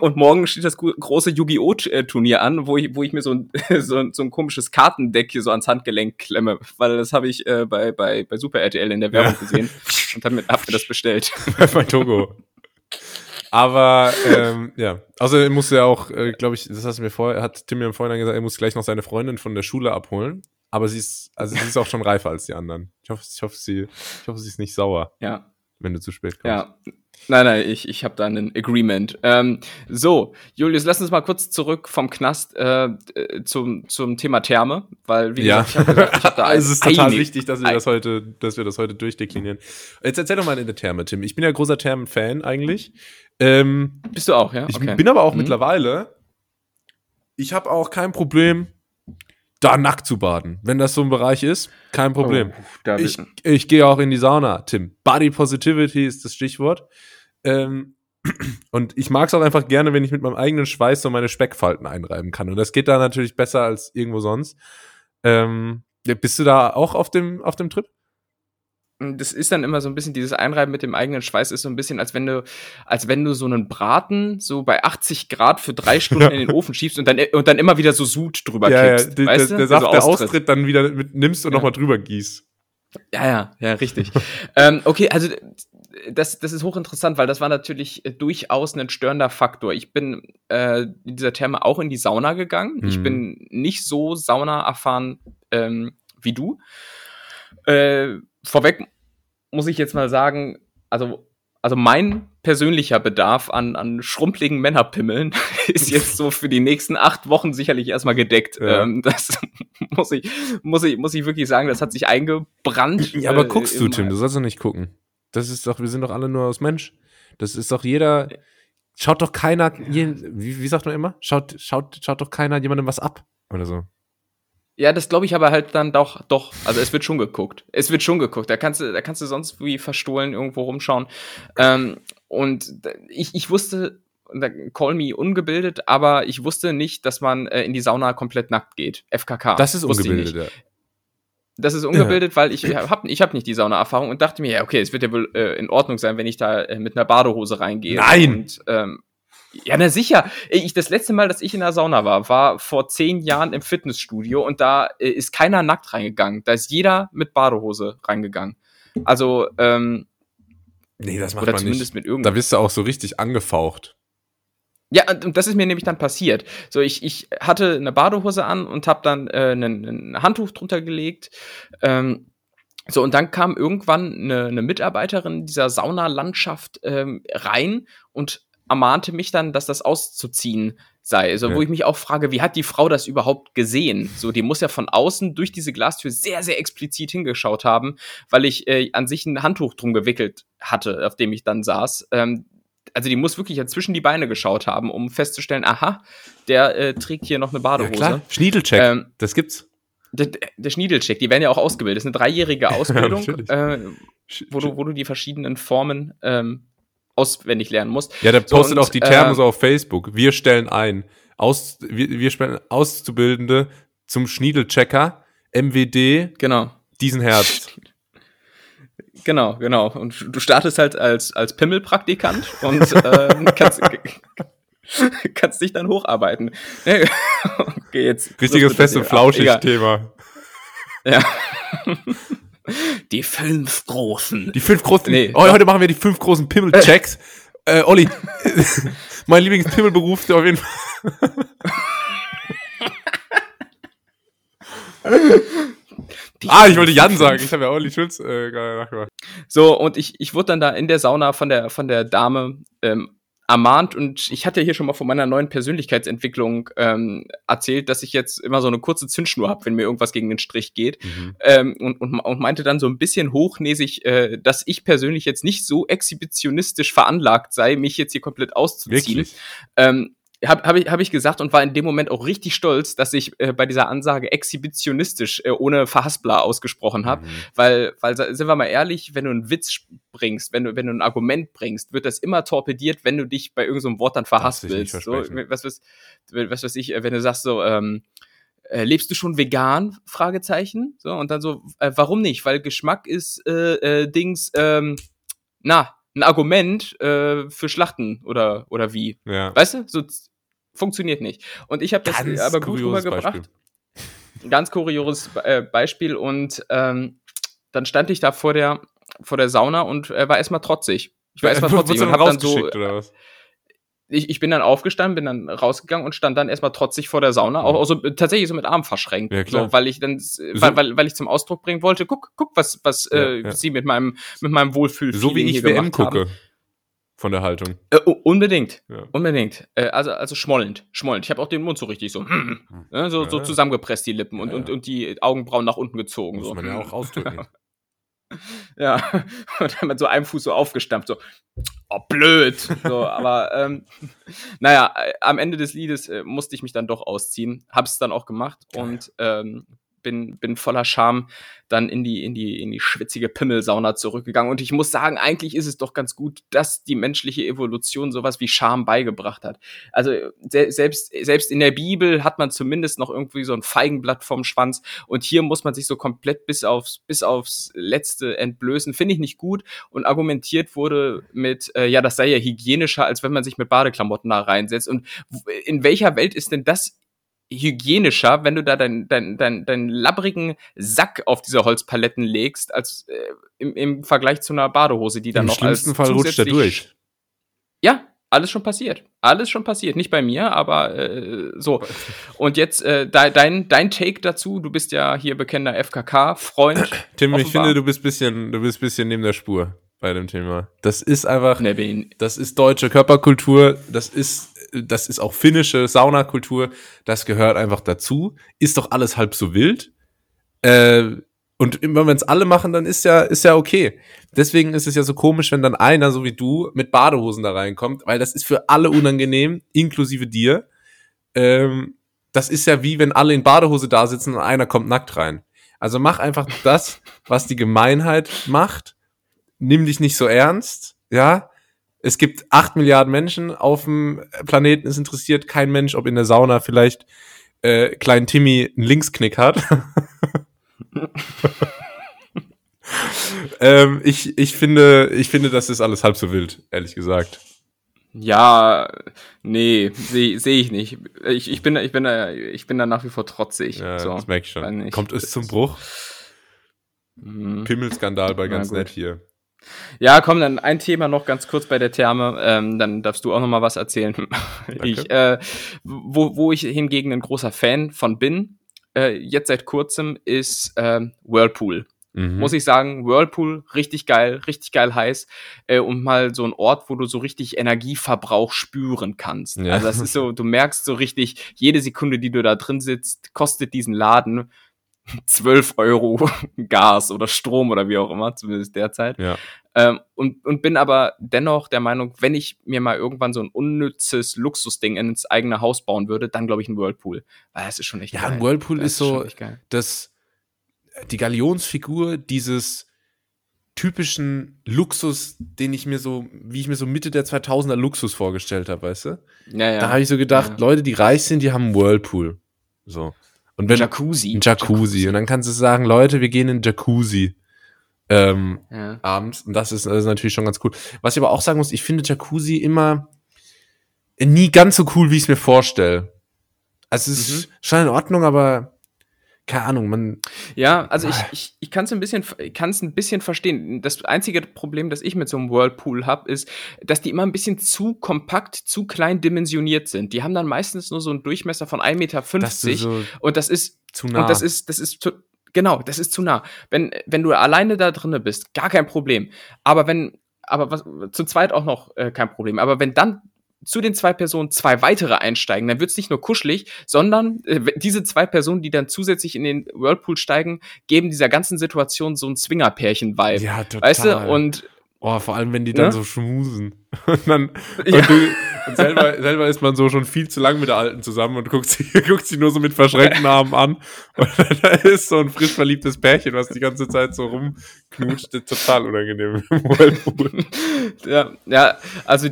Und morgen steht das große Yu-Gi-Oh! Turnier an, wo ich mir so ein komisches Kartendeck hier so ans Handgelenk klemme. Weil das habe ich bei Super RTL in der Werbung gesehen und hab mir das bestellt. Bei Togo. Aber, ja. Außerdem also, musste er auch, glaube ich, das hast du mir vorher, hat Tim mir im Vorhinein gesagt, er muss gleich noch seine Freundin von der Schule abholen. Aber sie ist auch schon reifer als die anderen. Ich hoffe, sie ist nicht sauer. Ja. Wenn du zu spät kommst. Ja. Nein, ich habe da ein Agreement. So, Julius, lass uns mal kurz zurück vom Knast zum Thema Therme, weil wie gesagt, ich hab da es ist total wichtig, dass wir das heute durchdeklinieren. Jetzt erzähl doch mal in der Therme, Tim. Ich bin ja großer Thermen-Fan eigentlich. Bist du auch, ja? Okay. Ich bin aber auch mittlerweile. Ich habe auch kein Problem, da nackt zu baden. Wenn das so ein Bereich ist, kein Problem. Oh, ich gehe auch in die Sauna, Tim. Body Positivity ist das Stichwort. Und ich mag es auch einfach gerne, wenn ich mit meinem eigenen Schweiß so meine Speckfalten einreiben kann. Und das geht da natürlich besser als irgendwo sonst. Bist du da auch auf dem Trip? Das ist dann immer so ein bisschen, dieses Einreiben mit dem eigenen Schweiß ist so ein bisschen, als wenn du so einen Braten so bei 80 Grad für 3 Stunden in den Ofen schiebst und dann immer wieder so Sud drüber kippst. Ja, weißt du? Der Saft, also der Austritt dann wieder nimmst und nochmal drüber gießt. Ja, richtig. Okay, also das ist hochinteressant, weil das war natürlich durchaus ein störender Faktor. Ich bin in dieser Therme auch in die Sauna gegangen. Mhm. Ich bin nicht so sauna-erfahren wie du. Vorweg muss ich jetzt mal sagen, also mein persönlicher Bedarf an schrumpeligen Männerpimmeln ist jetzt so für die nächsten 8 Wochen sicherlich erstmal gedeckt. Ja. Das muss ich wirklich sagen, das hat sich eingebrannt. Ja, aber guckst du, Tim, du sollst doch nicht gucken. Das ist doch, wir sind doch alle nur aus Mensch. Das ist doch jeder, schaut doch keiner, wie sagt man immer? Schaut doch keiner jemandem was ab oder so. Ja, das glaube ich aber halt dann doch. Also es wird schon geguckt. Da kannst du sonst wie verstohlen irgendwo rumschauen. Und ich wusste, call me ungebildet, aber ich wusste nicht, dass man in die Sauna komplett nackt geht. FKK. Das ist ungebildet, ja. Das ist ungebildet, weil ich hab nicht die Sauna-Erfahrung und dachte mir, ja, okay, es wird ja wohl in Ordnung sein, wenn ich da mit einer Badehose reingehe. Nein! Und, ja, na sicher. Das letzte Mal, dass ich in der Sauna war vor 10 Jahren im Fitnessstudio und da ist keiner nackt reingegangen. Da ist jeder mit Badehose reingegangen. Also, nee, das macht man zumindest nicht. Da bist du auch so richtig angefaucht. Ja, und das ist mir nämlich dann passiert. So, ich hatte eine Badehose an und hab dann ein Handtuch drunter gelegt, so, und dann kam irgendwann eine Mitarbeiterin dieser Saunalandschaft rein und ermahnte mich dann, dass das auszuziehen sei. Also, wo ich mich auch frage, wie hat die Frau das überhaupt gesehen? So, die muss ja von außen durch diese Glastür sehr, sehr explizit hingeschaut haben, weil ich an sich ein Handtuch drum gewickelt hatte, auf dem ich dann saß. Also, die muss wirklich zwischen die Beine geschaut haben, um festzustellen, aha, der trägt hier noch eine Badehose. Ja, klar. Schniedelcheck, das gibt's. Der Schniedelcheck, die werden ja auch ausgebildet. Das ist eine 3-jährige Ausbildung, wo du die verschiedenen Formen auswendig lernen musst. Ja, der postet auch die Therme so auf Facebook. Wir stellen ein. Wir stellen Auszubildende zum Schniedelchecker, MWD, genau. Diesen Herbst. Genau. Und du startest halt als Pimmelpraktikant und kannst dich dann hocharbeiten. Okay, jetzt richtiges fest und flauschig Thema. Ja. Die fünf großen. Nee. Heute machen wir die 5 großen Pimmel-Checks. Olli, mein Lieblings-Pimmelberuf, der auf jeden Fall. Ich wollte Jan sagen. Ich habe ja Olli Schulz gerade nachgemacht. So, und ich wurde dann da in der Sauna von der Dame ermahnt, und ich hatte ja hier schon mal von meiner neuen Persönlichkeitsentwicklung erzählt, dass ich jetzt immer so eine kurze Zündschnur habe, wenn mir irgendwas gegen den Strich geht, und meinte dann so ein bisschen hochnäsig, dass ich persönlich jetzt nicht so exhibitionistisch veranlagt sei, mich jetzt hier komplett auszuziehen. Hab ich gesagt und war in dem Moment auch richtig stolz, dass ich bei dieser Ansage exhibitionistisch ohne Verhaspler ausgesprochen habe, weil, sind wir mal ehrlich, wenn du einen Witz bringst, wenn du ein Argument bringst, wird das immer torpediert, wenn du dich bei irgendeinem Wort dann verhaspelst. So, was weiß ich, wenn du sagst so, lebst du schon vegan? Fragezeichen. So, und dann so, warum nicht? Weil Geschmack ist ein Argument für Schlachten oder wie. Ja. Weißt du? So funktioniert nicht. Und ich habe das aber gut rübergebracht. Ganz kurioses Beispiel. Und dann stand ich da vor der Sauna und war erstmal trotzig. Ich war erstmal trotzig und hab dann so. Oder was? Ich bin dann aufgestanden, bin dann rausgegangen und stand dann erstmal trotzig vor der Sauna, auch so, tatsächlich so mit Arm verschränkt, ja, so, weil ich dann, weil ich zum Ausdruck bringen wollte, guck, was sie mit meinem Wohlfühlfeeling so wie ich WM gucke. Haben. Von der Haltung. Unbedingt. Ja. Unbedingt. Also schmollend. Ich habe auch den Mund so richtig so, so zusammengepresst, die Lippen und die Augenbrauen nach unten gezogen. Muss man ja auch ausdrücken. Ja, und dann mit so einem Fuß so aufgestampft, so, oh, blöd. So, aber, naja, am Ende des Liedes musste ich mich dann doch ausziehen, hab's dann auch gemacht und bin voller Scham dann in die schwitzige Pimmelsauna zurückgegangen. Und ich muss sagen, eigentlich ist es doch ganz gut, dass die menschliche Evolution sowas wie Scham beigebracht hat. Also selbst in der Bibel hat man zumindest noch irgendwie so ein Feigenblatt vom Schwanz. Und hier muss man sich so komplett bis aufs Letzte entblößen. Finde ich nicht gut. Und argumentiert wurde mit, das sei ja hygienischer, als wenn man sich mit Badeklamotten da reinsetzt. Und in welcher Welt ist denn das hygienischer, wenn du da deinen labbrigen Sack auf diese Holzpaletten legst, als im Vergleich zu einer Badehose, die dann noch als zusätzlich... Im schlimmsten Fall rutscht er durch. Ja, alles schon passiert. Nicht bei mir, aber so. Und jetzt dein Take dazu. Du bist ja hier bekennender FKK-Freund. Tim, offenbar. Ich finde, du bist bisschen neben der Spur bei dem Thema. Das ist einfach... Das ist deutsche Körperkultur. Das ist auch finnische Saunakultur, das gehört einfach dazu. Ist doch alles halb so wild. Und wenn es alle machen, dann ist ja okay. Deswegen ist es ja so komisch, wenn dann einer, so wie du, mit Badehosen da reinkommt, weil das ist für alle unangenehm, inklusive dir. Das ist ja wie, wenn alle in Badehose da sitzen und einer kommt nackt rein. Also mach einfach das, was die Gemeinheit macht. Nimm dich nicht so ernst, ja. Es gibt 8 Milliarden Menschen auf dem Planeten. Es interessiert kein Mensch, ob in der Sauna vielleicht kleinen Timmy einen Linksknick hat. Ich finde, das ist alles halb so wild, ehrlich gesagt. Ja, nee, sehe ich nicht. Ich bin da nach wie vor trotzig. Ja, so, das merke ich schon. Kommt es zum Bruch? Pimmelskandal bei Ganz Nett Hier. Ja, komm, dann ein Thema noch ganz kurz bei der Therme, dann darfst du auch noch mal was erzählen. Danke. Wo ich hingegen ein großer Fan von bin, jetzt seit kurzem, ist Whirlpool. Muss ich sagen, Whirlpool, richtig geil heiß und mal so ein Ort, wo du so richtig Energieverbrauch spüren kannst. Ja. Also das ist so, du merkst so richtig, jede Sekunde, die du da drin sitzt, kostet diesen Laden 12 Euro Gas oder Strom oder wie auch immer, zumindest derzeit. Ja. Und bin aber dennoch der Meinung, wenn ich mir mal irgendwann so ein unnützes Luxusding ins eigene Haus bauen würde, dann glaube ich ein Whirlpool. Weil das ist schon echt geil. Ja, ein Whirlpool ist so die Galionsfigur dieses typischen Luxus, wie ich mir so Mitte der 2000er Luxus vorgestellt habe, weißt du? Ja, ja. Da habe ich so gedacht, Leute, die reich sind, die haben einen Whirlpool. So. Und wenn Jacuzzi. Und dann kannst du sagen, Leute, wir gehen in Jacuzzi abends. Und das ist natürlich schon ganz cool. Was ich aber auch sagen muss, ich finde Jacuzzi immer nie ganz so cool, wie ich es mir vorstelle. Also es ist schon in Ordnung, aber keine Ahnung, man... Ja, also ich kann es ein bisschen verstehen. Das einzige Problem, das ich mit so einem Whirlpool habe, ist, dass die immer ein bisschen zu kompakt, zu klein dimensioniert sind. Die haben dann meistens nur so einen Durchmesser von 1,50 Meter. So und das ist... Zu nah. Und das ist zu nah. Wenn du alleine da drinne bist, gar kein Problem. Zu zweit auch noch kein Problem. Aber wenn dann zu den 2 Personen 2 weitere einsteigen, dann wird's nicht nur kuschelig, sondern diese 2 Personen, die dann zusätzlich in den Whirlpool steigen, geben dieser ganzen Situation so ein Zwingerpärchen-Vibe. Ja, total. Weißt du? Und vor allem, wenn die dann so schmusen. Und selber ist man so schon viel zu lang mit der Alten zusammen und guckt sie nur so mit verschränkten Armen an. Und da ist so ein frisch verliebtes Pärchen, was die ganze Zeit so rumknutscht. Total unangenehm. Ja, also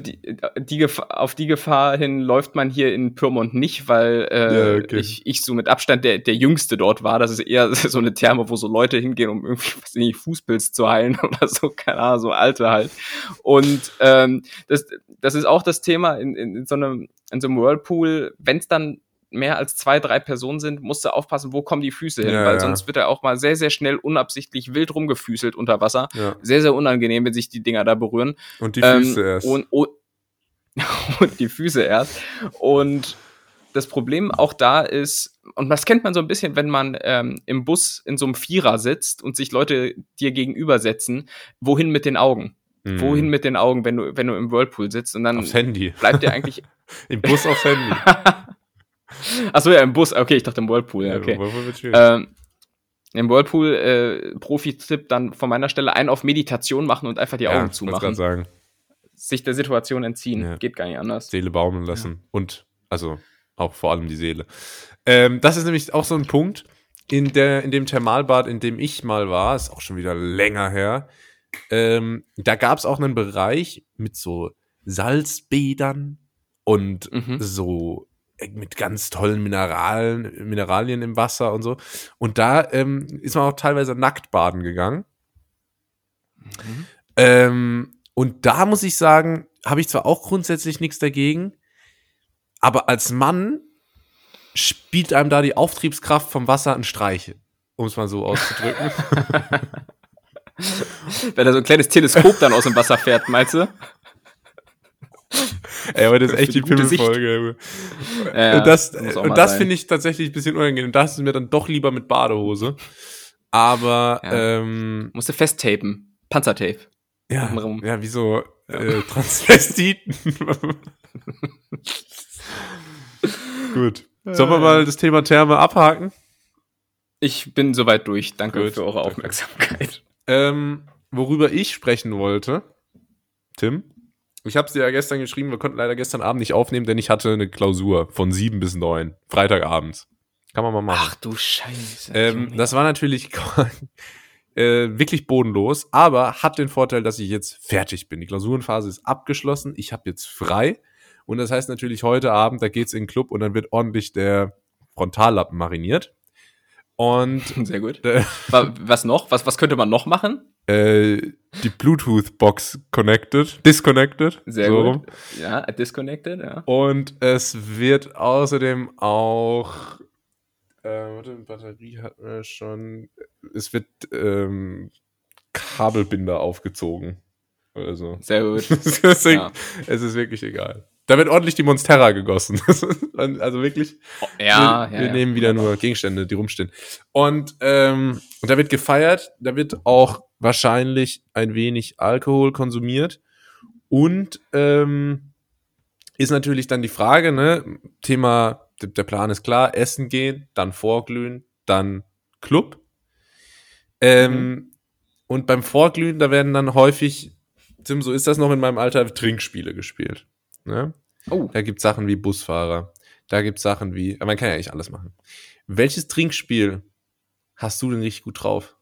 auf die Gefahr hin läuft man hier in Pyrmont nicht, weil ich so mit Abstand der Jüngste dort war. Das ist eher so eine Therme, wo so Leute hingehen, um irgendwie, weiß nicht, Fußpilz zu heilen oder so, keine Ahnung, so Alte halt. Und das ist auch das Thema in so einem Whirlpool. Wenn es dann mehr als 2, 3 Personen sind, musst du aufpassen, wo kommen die Füße hin, weil sonst wird er auch mal sehr, sehr schnell unabsichtlich wild rumgefüßelt unter Wasser. Ja. Sehr, sehr unangenehm, wenn sich die Dinger da berühren. Und die Füße erst. und die Füße erst. Und das Problem auch da ist, und das kennt man so ein bisschen, wenn man im Bus in so einem Vierer sitzt und sich Leute dir gegenüber setzen, wohin mit den Augen? Mhm. Wohin mit den Augen, wenn du im Whirlpool sitzt? Und dann aufs Handy. Bleibt dir eigentlich... Im Bus aufs Handy. Achso, ja, im Bus. Okay, ich dachte im Whirlpool. Okay. Ja, Whirlpool wird schön. Im Whirlpool, Profi-Tipp dann von meiner Stelle, einen auf Meditation machen und einfach die Augen zumachen. Sagen. Sich der Situation entziehen. Ja. Geht gar nicht anders. Seele baumeln lassen. Ja. Und, also... Auch vor allem die Seele. Das ist nämlich auch so ein Punkt, in dem Thermalbad, in dem ich mal war, ist auch schon wieder länger her, da gab es auch einen Bereich mit so Salzbädern und so mit ganz tollen Mineralien im Wasser und so. Und da ist man auch teilweise nackt baden gegangen. Mhm. Und da muss ich sagen, habe ich zwar auch grundsätzlich nichts dagegen, aber als Mann spielt einem da die Auftriebskraft vom Wasser einen Streich, um es mal so auszudrücken. Wenn da so ein kleines Teleskop dann aus dem Wasser fährt, meinst du? Ey, heute ist echt die Pimmelfolge. Ja, das finde ich tatsächlich ein bisschen unangenehm. Das ist mir dann doch lieber mit Badehose. Aber musst du festtapen. Panzertape. Ja, ja, wie so Transvestiten. Gut. Sollen wir mal das Thema Therme abhaken? Ich bin soweit durch. Danke für eure Aufmerksamkeit. Worüber ich sprechen wollte, Tim, ich habe es dir ja gestern geschrieben, wir konnten leider gestern Abend nicht aufnehmen, denn ich hatte eine Klausur von 7 bis 9, Freitagabends. Kann man mal machen. Ach du Scheiße. Das war natürlich wirklich bodenlos, aber hat den Vorteil, dass ich jetzt fertig bin. Die Klausurenphase ist abgeschlossen, ich habe jetzt frei. Und das heißt natürlich, heute Abend, da geht's in den Club und dann wird ordentlich der Frontallappen mariniert. Und sehr gut. Was noch? Was könnte man noch machen? Die Bluetooth-Box disconnected. Sehr so gut. Rum. Ja, disconnected, ja. Und es wird außerdem auch Batterie hatten wir schon. Es wird Kabelbinder aufgezogen. Oder so. Sehr gut. Deswegen, ja. Es ist wirklich egal. Da wird ordentlich die Monstera gegossen. Also wirklich, wir nehmen wieder nur Gegenstände, die rumstehen. Und da wird gefeiert, da wird auch wahrscheinlich ein wenig Alkohol konsumiert. Und ist natürlich dann die Frage, ne, Thema, der Plan ist klar, essen gehen, dann vorglühen, dann Club. Und beim Vorglühen, da werden dann häufig, Tim, so ist das noch in meinem Alter, Trinkspiele gespielt. Ne? Oh. Da gibt es Sachen wie Busfahrer, da gibt es Sachen wie, man kann ja nicht alles machen. Welches Trinkspiel hast du denn richtig gut drauf?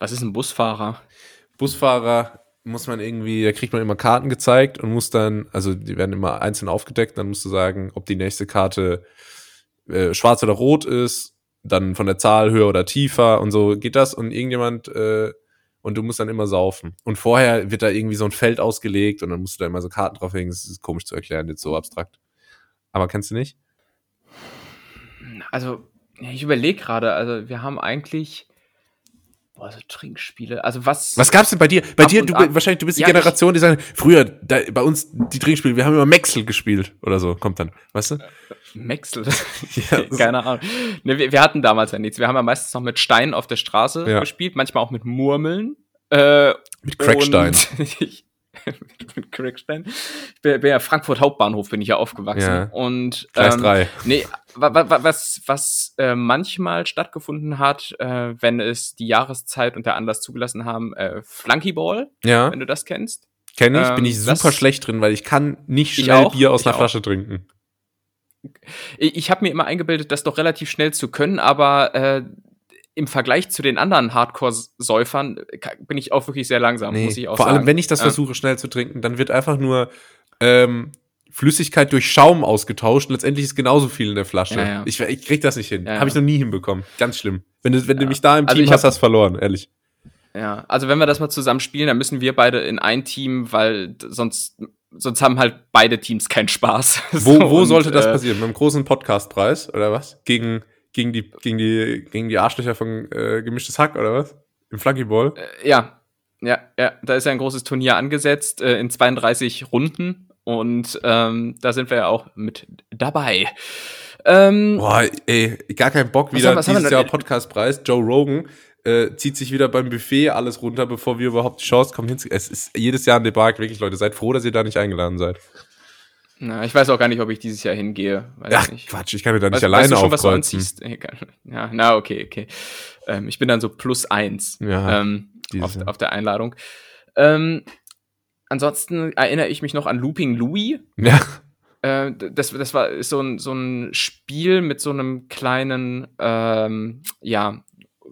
Was ist ein Busfahrer? Busfahrer muss man irgendwie, da kriegt man immer Karten gezeigt und muss dann, also die werden immer einzeln aufgedeckt, dann musst du sagen, ob die nächste Karte schwarz oder rot ist, dann von der Zahl höher oder tiefer und so geht das und irgendjemand und du musst dann immer saufen. Und vorher wird da irgendwie so ein Feld ausgelegt und dann musst du da immer so Karten draufhängen. Das ist komisch zu erklären, jetzt so abstrakt. Aber kennst du nicht? Also, ich überlege gerade. Also, wir haben eigentlich so Trinkspiele. Also, was... Was gab's denn bei dir? Bei dir, wahrscheinlich, du bist die Generation, die sagt, früher, bei uns, die Trinkspiele, wir haben immer Mexel gespielt oder so. Kommt dann, weißt du? Mexel? Ja, keine Ahnung. Ne, wir hatten damals ja nichts. Wir haben ja meistens noch mit Steinen auf der Straße gespielt, manchmal auch mit Murmeln. Mit Crackstein. Mit Crackstein. Ich bin ja Frankfurt Hauptbahnhof, bin ich ja aufgewachsen. Ja. Und, Gleis 3. Nee, was manchmal stattgefunden hat, wenn es die Jahreszeit und der Anlass zugelassen haben, Flunkyball, wenn du das kennst. Kenn ich, bin ich super schlecht drin, weil ich kann nicht schnell Bier aus einer Flasche trinken. Ich habe mir immer eingebildet, das doch relativ schnell zu können, aber im Vergleich zu den anderen Hardcore-Säufern bin ich auch wirklich sehr langsam, muss ich auch sagen. Vor allem, wenn ich das versuche, schnell zu trinken, dann wird einfach nur Flüssigkeit durch Schaum ausgetauscht. Letztendlich ist genauso viel in der Flasche. Ja, ja. Ich krieg das nicht hin. Ja, ja. Habe ich noch nie hinbekommen. Ganz schlimm. Wenn du mich da im Team hast, hast du verloren, ehrlich. Ja, also wenn wir das mal zusammen spielen, dann müssen wir beide in ein Team, weil sonst haben halt beide Teams keinen Spaß. Wo sollte das passieren? Mit einem großen Podcastpreis oder was? Gegen die Arschlöcher von Gemischtes Hack oder was? Im Flunkyball? Ja. Ja, da ist ja ein großes Turnier angesetzt in 32 Runden und da sind wir ja auch mit dabei. Boah, ey, gar kein Bock wieder. Dieses Jahr Podcastpreis, Joe Rogan zieht sich wieder beim Buffet alles runter, bevor wir überhaupt die Chance kommen. Es ist jedes Jahr ein Debakel, wirklich, Leute, seid froh, dass ihr da nicht eingeladen seid. Na, ich weiß auch gar nicht, ob ich dieses Jahr hingehe. Ach, Quatsch, ich kann mir da nicht alleine aufkreuzen. Weißt du schon, was du anziehst? Ja, na, okay. Ich bin dann so +1 ja, auf der Einladung. Ansonsten erinnere ich mich noch an Looping Louis. Ja. Das war so ein Spiel mit so einem kleinen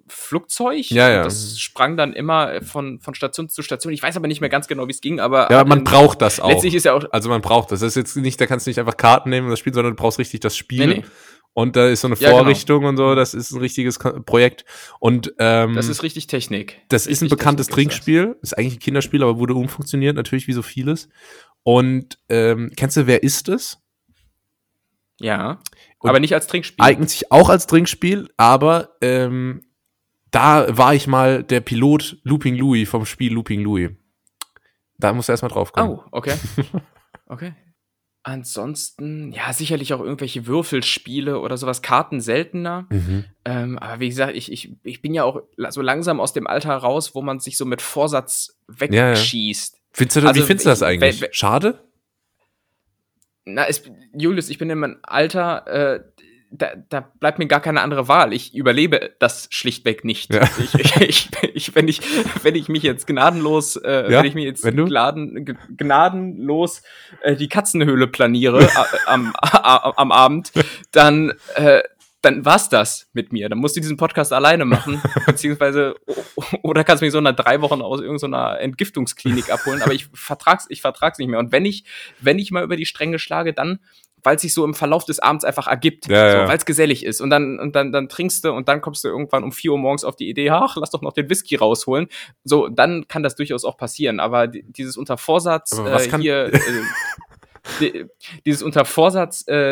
Flugzeug. Ja. Das sprang dann immer von Station zu Station. Ich weiß aber nicht mehr ganz genau, wie es ging, aber. Ja, aber man braucht das auch. Letztlich ist ja auch. Also man braucht das. Das ist jetzt nicht, da kannst du nicht einfach Karten nehmen und das Spiel, sondern du brauchst richtig das Spiel. Nee. Und da ist so eine Vorrichtung und so, das ist ein richtiges Projekt. Und das ist richtig Technik. Das ist ein bekanntes Trinkspiel, ist eigentlich ein Kinderspiel, aber wurde umfunktioniert, natürlich wie so vieles. Und kennst du, wer ist es? Ja, und aber nicht als Trinkspiel. Eignet sich auch als Trinkspiel, aber da war ich mal der Pilot Looping Louis vom Spiel Looping Louis. Da musst du erstmal drauf kommen. Oh, okay. Okay. Ansonsten, ja, sicherlich auch irgendwelche Würfelspiele oder sowas, Karten seltener. Mhm. Aber wie gesagt, ich bin ja auch so langsam aus dem Alter raus, wo man sich so mit Vorsatz wegschießt. Ja. Wie findest du das eigentlich? Schade? Na, Julius, ich bin in meinem Alter, da bleibt mir gar keine andere Wahl. Ich überlebe das schlichtweg nicht. Ja. Wenn ich mich jetzt gnadenlos, gnadenlos die Katzenhöhle planiere am Abend, dann war's das mit mir. Dann musst du diesen Podcast alleine machen, beziehungsweise oder kannst mich so nach 3 Wochen aus irgendeiner Entgiftungsklinik abholen. Aber ich vertrag's nicht mehr. Und wenn ich mal über die Stränge schlage, dann, weil es sich so im Verlauf des Abends einfach ergibt, weil es gesellig ist. Und dann trinkst du und dann kommst du irgendwann um 4 Uhr morgens auf die Idee, ach, lass doch noch den Whisky rausholen. So, dann kann das durchaus auch passieren. Aber dieses unter Vorsatz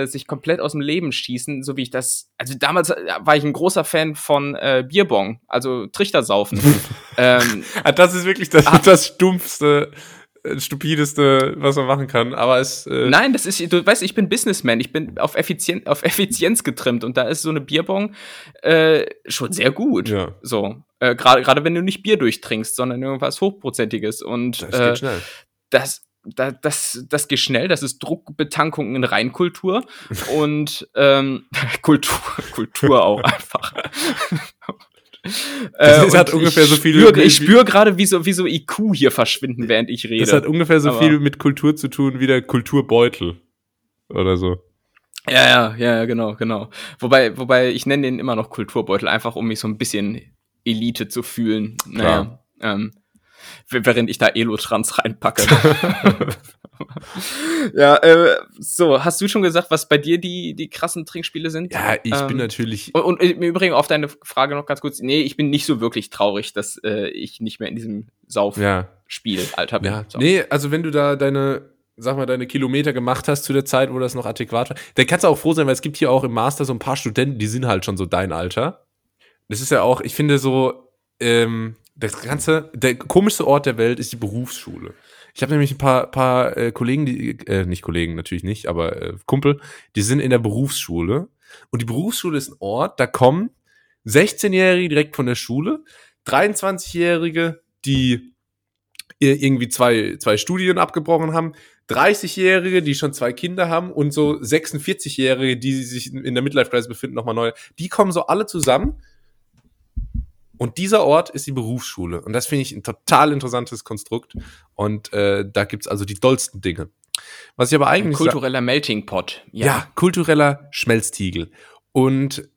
sich komplett aus dem Leben schießen, so wie ich das, also damals war ich ein großer Fan von Bierpong, also Trichtersaufen. Das ist wirklich das Stumpfste, Stupideste, was man machen kann, aber es... Nein, das ist, du weißt, ich bin Businessman, ich bin auf Effizienz getrimmt und da ist so eine Bierbong schon sehr gut. Ja. So, gerade wenn du nicht Bier durchtrinkst, sondern irgendwas Hochprozentiges und das geht schnell. Das geht schnell, das ist Druckbetankung in Reinkultur und Kultur auch einfach. Das hat ungefähr so viel. Ich spüre gerade, wie so IQ hier verschwinden, während ich rede. Das hat ungefähr so viel mit Kultur zu tun wie der Kulturbeutel oder so. Ja, genau. Wobei ich nenne den immer noch Kulturbeutel, einfach um mich so ein bisschen Elite zu fühlen. Klar. Naja, während ich da Elotrans reinpacke. So, hast du schon gesagt, was bei dir die krassen Trinkspiele sind? Ja, ich bin natürlich... Und im Übrigen auf deine Frage noch ganz kurz, nee, ich bin nicht so wirklich traurig, dass ich nicht mehr in diesem Saufspielalter bin. Ja. So. Nee, also wenn du da deine Kilometer gemacht hast zu der Zeit, wo das noch adäquat war, dann kannst du auch froh sein, weil es gibt hier auch im Master so ein paar Studenten, die sind halt schon so dein Alter. Das ist ja auch, ich finde so, der komischste Ort der Welt ist die Berufsschule. Ich habe nämlich ein paar Kollegen, die nicht Kollegen natürlich nicht, aber Kumpel, die sind in der Berufsschule. Und die Berufsschule ist ein Ort, da kommen 16-Jährige direkt von der Schule, 23-Jährige, die irgendwie zwei Studien abgebrochen haben, 30-Jährige, die schon 2 Kinder haben und so 46-Jährige, die sich in der Midlife-Crisis befinden, nochmal neu. Die kommen so alle zusammen. Und dieser Ort ist die Berufsschule. Und das finde ich ein total interessantes Konstrukt. Und da gibt's also die dollsten Dinge. Was ich aber eigentlich... Ein kultureller Melting Pot. Ja, kultureller Schmelztiegel. Und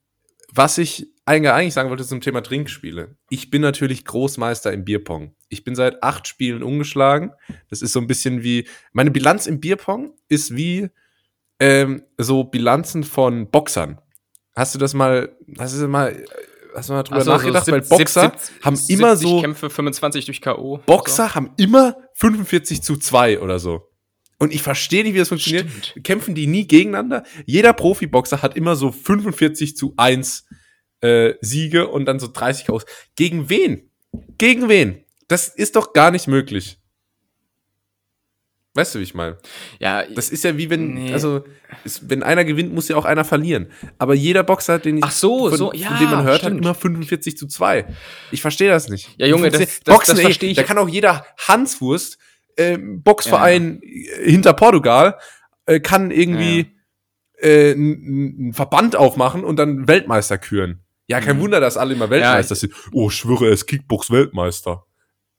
was ich eigentlich sagen wollte zum Thema Trinkspiele. Ich bin natürlich Großmeister im Bierpong. Ich bin seit 8 Spielen ungeschlagen. Das ist so ein bisschen wie... Meine Bilanz im Bierpong ist wie so Bilanzen von Boxern. Hast du mal drüber nachgedacht? So, weil Boxer haben immer so... Kämpfe, 25 durch K.O. Boxer so. Haben immer 45:2 oder so. Und ich verstehe nicht, wie das funktioniert. Stimmt. Kämpfen die nie gegeneinander? Jeder Profiboxer hat immer so 45:1 Siege und dann so 30 aus. Gegen wen? Das ist doch gar nicht möglich. Weißt du, wie ich meine? Ja. Das ist ja wie wenn, also, ist, wenn einer gewinnt, muss ja auch einer verlieren. Aber jeder Boxer, den ich, von dem man hört, stimmt, hat immer 45-2. Ich verstehe das nicht. Ja, Junge, das verstehe ich. Da kann auch jeder Hanswurst, Boxverein hinter Portugal, kann irgendwie einen Verband aufmachen und dann Weltmeister küren. Ja, kein Wunder, dass alle immer Weltmeister sind. Oh, schwöre, es Kickbox-Weltmeister.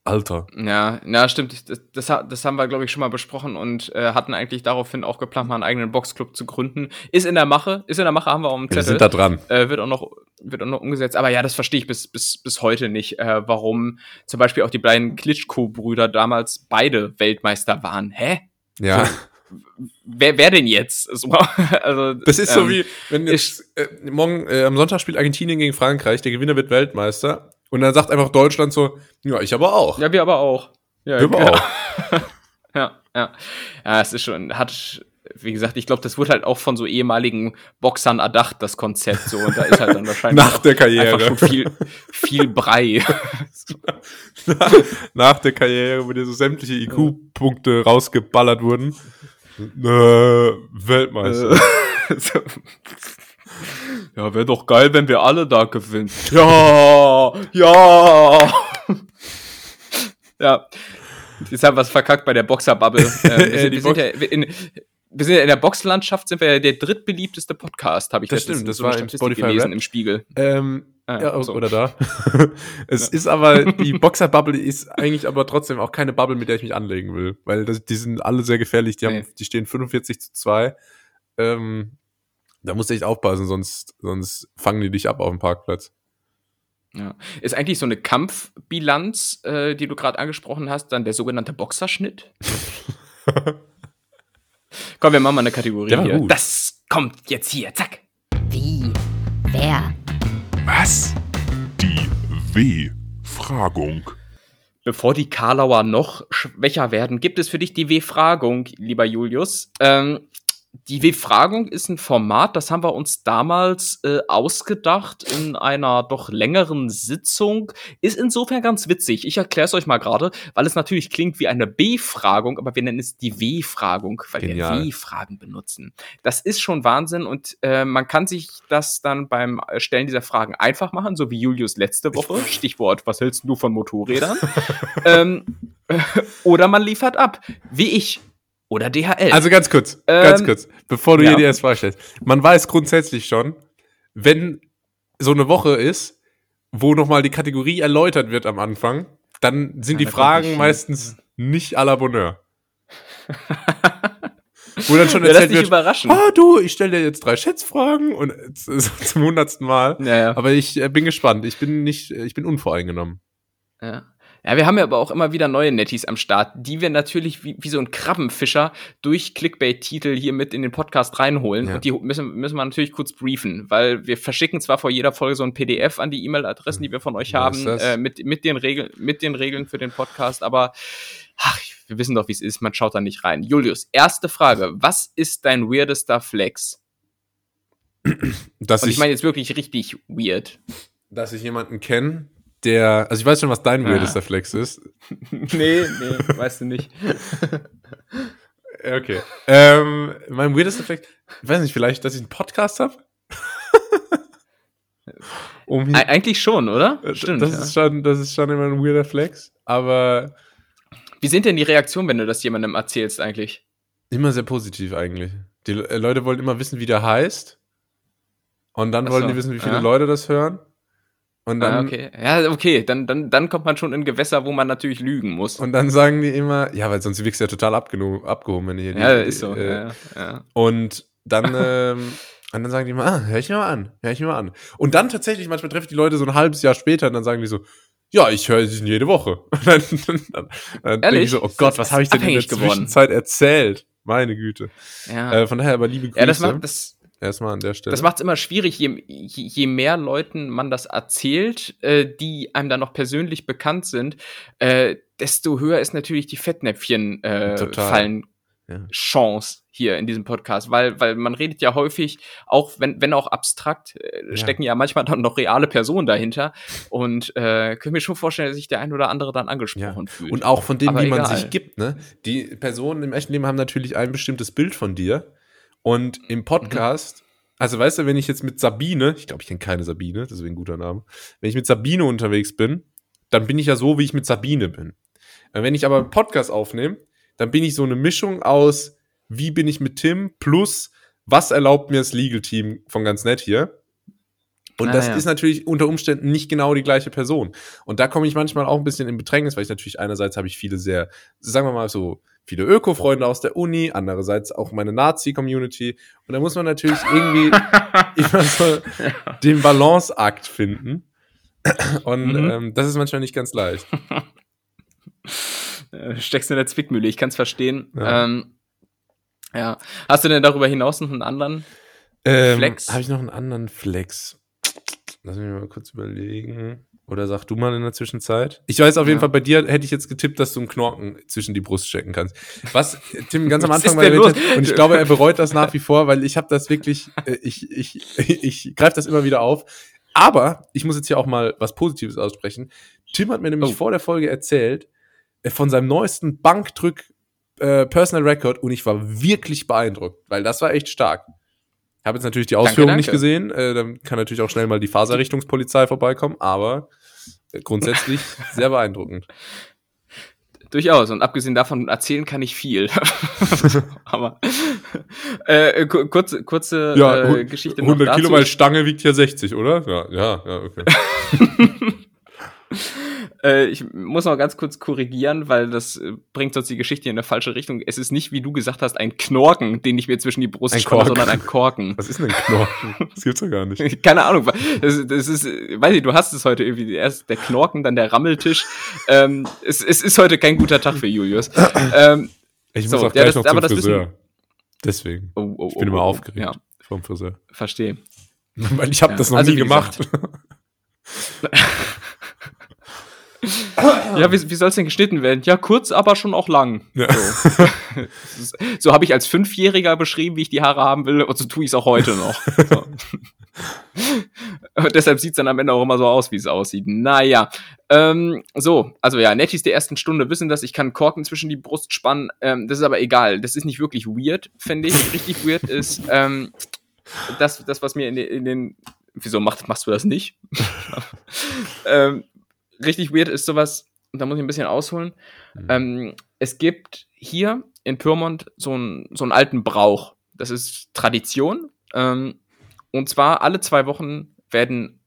Alter. Ja, stimmt. Das haben wir, glaube ich, schon mal besprochen und hatten eigentlich daraufhin auch geplant, mal einen eigenen Boxclub zu gründen. Ist in der Mache, haben wir auch einen Zettel. Wir sind da dran. Wird auch noch umgesetzt. Aber ja, das verstehe ich bis heute nicht, warum zum Beispiel auch die beiden Klitschko-Brüder damals beide Weltmeister waren. Hä? Ja. So, wer denn jetzt? Also, das ist so wie, wenn jetzt morgen am Sonntag spielt Argentinien gegen Frankreich, der Gewinner wird Weltmeister. Und dann sagt einfach Deutschland so, ja, ich aber auch. Ja, wir aber auch. Ja, wir aber auch. Ja. Ja, es ist schon, wie gesagt, ich glaube, das wurde halt auch von so ehemaligen Boxern erdacht, das Konzept so. Und da ist halt dann wahrscheinlich nach der Karriere einfach schon viel Brei. Nach der Karriere, wo dir so sämtliche IQ-Punkte rausgeballert wurden. Weltmeister. Ja, wäre doch geil, wenn wir alle da gewinnen. Ja. Ja. Jetzt haben wir es verkackt bei der Boxerbubble. Wir sind ja in der Boxlandschaft, sind wir ja der drittbeliebteste Podcast, habe ich das stimmt, das so war eine Statistik gelesen im Spiegel. Oder da. Es ist aber, die Boxerbubble ist eigentlich aber trotzdem auch keine Bubble, mit der ich mich anlegen will. Weil die sind alle sehr gefährlich, die stehen 45-2. Da musst du echt aufpassen, sonst fangen die dich ab auf dem Parkplatz. Ja. Ist eigentlich so eine Kampfbilanz, die du gerade angesprochen hast, dann der sogenannte Boxerschnitt? Komm, wir machen mal eine Kategorie hier. Gut. Das kommt jetzt hier, zack. Wie? Wer? Was? Die W-Fragung. Bevor die Karlauer noch schwächer werden, gibt es für dich die W-Fragung, lieber Julius. Die W-Fragung ist ein Format, das haben wir uns damals ausgedacht in einer doch längeren Sitzung. Ist insofern ganz witzig. Ich erkläre es euch mal gerade, weil es natürlich klingt wie eine B-Fragung, aber wir nennen es die W-Fragung, weil wir W-Fragen benutzen. Das ist schon Wahnsinn und man kann sich das dann beim Stellen dieser Fragen einfach machen, so wie Julius letzte Woche. Stichwort, was hältst du von Motorrädern? Oder man liefert ab, wie ich. Oder DHL. Also ganz kurz, bevor du hier die erste Frage stellst. Man weiß grundsätzlich schon, wenn so eine Woche ist, wo nochmal die Kategorie erläutert wird am Anfang, dann sind die Fragen meistens nicht à la Bonheur. Wo dann schon erzählt wird, ich stelle dir jetzt 3 Schätzfragen und zum 100. Mal. Ja. Aber ich bin gespannt, ich bin unvoreingenommen. Ja. Ja, wir haben ja aber auch immer wieder neue Netties am Start, die wir natürlich wie so ein Krabbenfischer durch Clickbait-Titel hier mit in den Podcast reinholen. Ja. Und die müssen wir natürlich kurz briefen, weil wir verschicken zwar vor jeder Folge so ein PDF an die E-Mail-Adressen, die wir von euch haben, mit den Regeln für den Podcast. Aber wir wissen doch, wie es ist. Man schaut da nicht rein. Julius, erste Frage. Was ist dein weirdester Flex? Und ich meine jetzt wirklich richtig weird. Dass ich jemanden kenne, also ich weiß schon, was dein weirdester Flex ist. Nee, weißt du nicht. Okay. Mein weirdester Flex, ich weiß nicht, vielleicht, dass ich einen Podcast habe? Eigentlich schon, oder? Stimmt. Das ist schon immer ein weirder Flex, aber... Wie sind denn die Reaktionen, wenn du das jemandem erzählst eigentlich? Immer sehr positiv eigentlich. Die Leute wollen immer wissen, wie der heißt. Und dann wollen die wissen, wie viele Leute das hören. Und dann, dann kommt man schon in Gewässer, wo man natürlich lügen muss. Und dann sagen die immer, ja, weil sonst wirkst du ja total abgehoben, wenn ihr hier... Ja, ist so. Ja. Und dann und dann sagen die immer, hör ich mir mal an. Und dann tatsächlich, manchmal treffe ich die Leute so ein halbes Jahr später und dann sagen die so, ja, ich höre sie jede Woche. Und dann denke ich so, oh Gott, was habe ich denn in der Zwischenzeit erzählt? Meine Güte. Ja. Von daher aber liebe Grüße. Ja, das macht das... Erstmal an der Stelle. Das macht es immer schwierig, je mehr Leuten man das erzählt, die einem dann noch persönlich bekannt sind, desto höher ist natürlich die Fettnäpfchen-Fallenquote. Chance hier in diesem Podcast, weil man redet ja häufig, auch wenn auch abstrakt, stecken ja manchmal dann noch reale Personen dahinter und können mir schon vorstellen, dass sich der ein oder andere dann angesprochen fühlt. Und auch von denen, die man sich gibt, ne? Die Personen im echten Leben haben natürlich ein bestimmtes Bild von dir und im Podcast, also weißt du, wenn ich jetzt mit Sabine, ich glaube, ich kenne keine Sabine, deswegen guter Name, wenn ich mit Sabine unterwegs bin, dann bin ich ja so, wie ich mit Sabine bin. Wenn ich aber einen Podcast aufnehme, dann bin ich so eine Mischung aus, wie bin ich mit Tim, plus was erlaubt mir das Legal-Team von Ganz Nett Hier. Und das ist natürlich unter Umständen nicht genau die gleiche Person. Und da komme ich manchmal auch ein bisschen in Bedrängnis, weil ich natürlich einerseits habe ich viele sehr, sagen wir mal so, viele Öko-Freunde aus der Uni, andererseits auch meine Nazi-Community. Und da muss man natürlich irgendwie immer so den Balanceakt finden. Und das ist manchmal nicht ganz leicht. Steckst in der Zwickmühle, ich kann es verstehen. Ja. Hast du denn darüber hinaus noch einen anderen Flex? Habe ich noch einen anderen Flex? Lass mich mal kurz überlegen. Oder sag du mal in der Zwischenzeit. Ich weiß auf jeden Fall, bei dir hätte ich jetzt getippt, dass du einen Knorken zwischen die Brust stecken kannst. Was Tim ganz am Anfang mal erwähnt hat, und ich glaube, er bereut das nach wie vor, weil ich habe das wirklich, ich greife das immer wieder auf. Aber ich muss jetzt hier auch mal was Positives aussprechen. Tim hat mir nämlich vor der Folge erzählt, von seinem neuesten Bankdrück-Personal Record und ich war wirklich beeindruckt, weil das war echt stark. Ich habe jetzt natürlich die Ausführung nicht gesehen, dann kann natürlich auch schnell mal die Faserrichtungspolizei vorbeikommen, aber grundsätzlich sehr beeindruckend. Durchaus, und abgesehen davon erzählen kann ich viel. Aber kurze Geschichte noch dazu. 100 Kilo mal Stange wiegt hier 60, oder? Ja, okay. Ich muss noch ganz kurz korrigieren, weil das bringt sonst die Geschichte in eine falsche Richtung. Es ist nicht, wie du gesagt hast, ein Knorken, den ich mir zwischen die Brust spanne, sondern ein Korken. Was ist denn ein Knorken? Das gibt's doch gar nicht. Keine Ahnung. Das ist, weiß ich, du hast es heute irgendwie. Erst der Knorken, dann der Rammeltisch. Es ist heute kein guter Tag für Julius. Ich muss auch gleich noch zum Friseur. Deswegen. Ich bin immer aufgeregt vom Friseur. Verstehe. Weil ich habe das noch nie gemacht. Ja, wie soll es denn geschnitten werden? Ja, kurz, aber schon auch lang. Ja. So habe ich als 5-Jähriger beschrieben, wie ich die Haare haben will, und so tue ich es auch heute noch. So. Und deshalb sieht es dann am Ende auch immer so aus, wie es aussieht. Naja, Netties der ersten Stunde wissen das, ich kann Korken zwischen die Brust spannen, das ist aber egal, das ist nicht wirklich weird, finde ich. Richtig weird ist das, was mir in den wieso machst du das nicht? Richtig weird ist sowas, da muss ich ein bisschen ausholen. Es gibt hier in Pyrmont so einen alten Brauch. Das ist Tradition. Und zwar alle 2 Wochen werden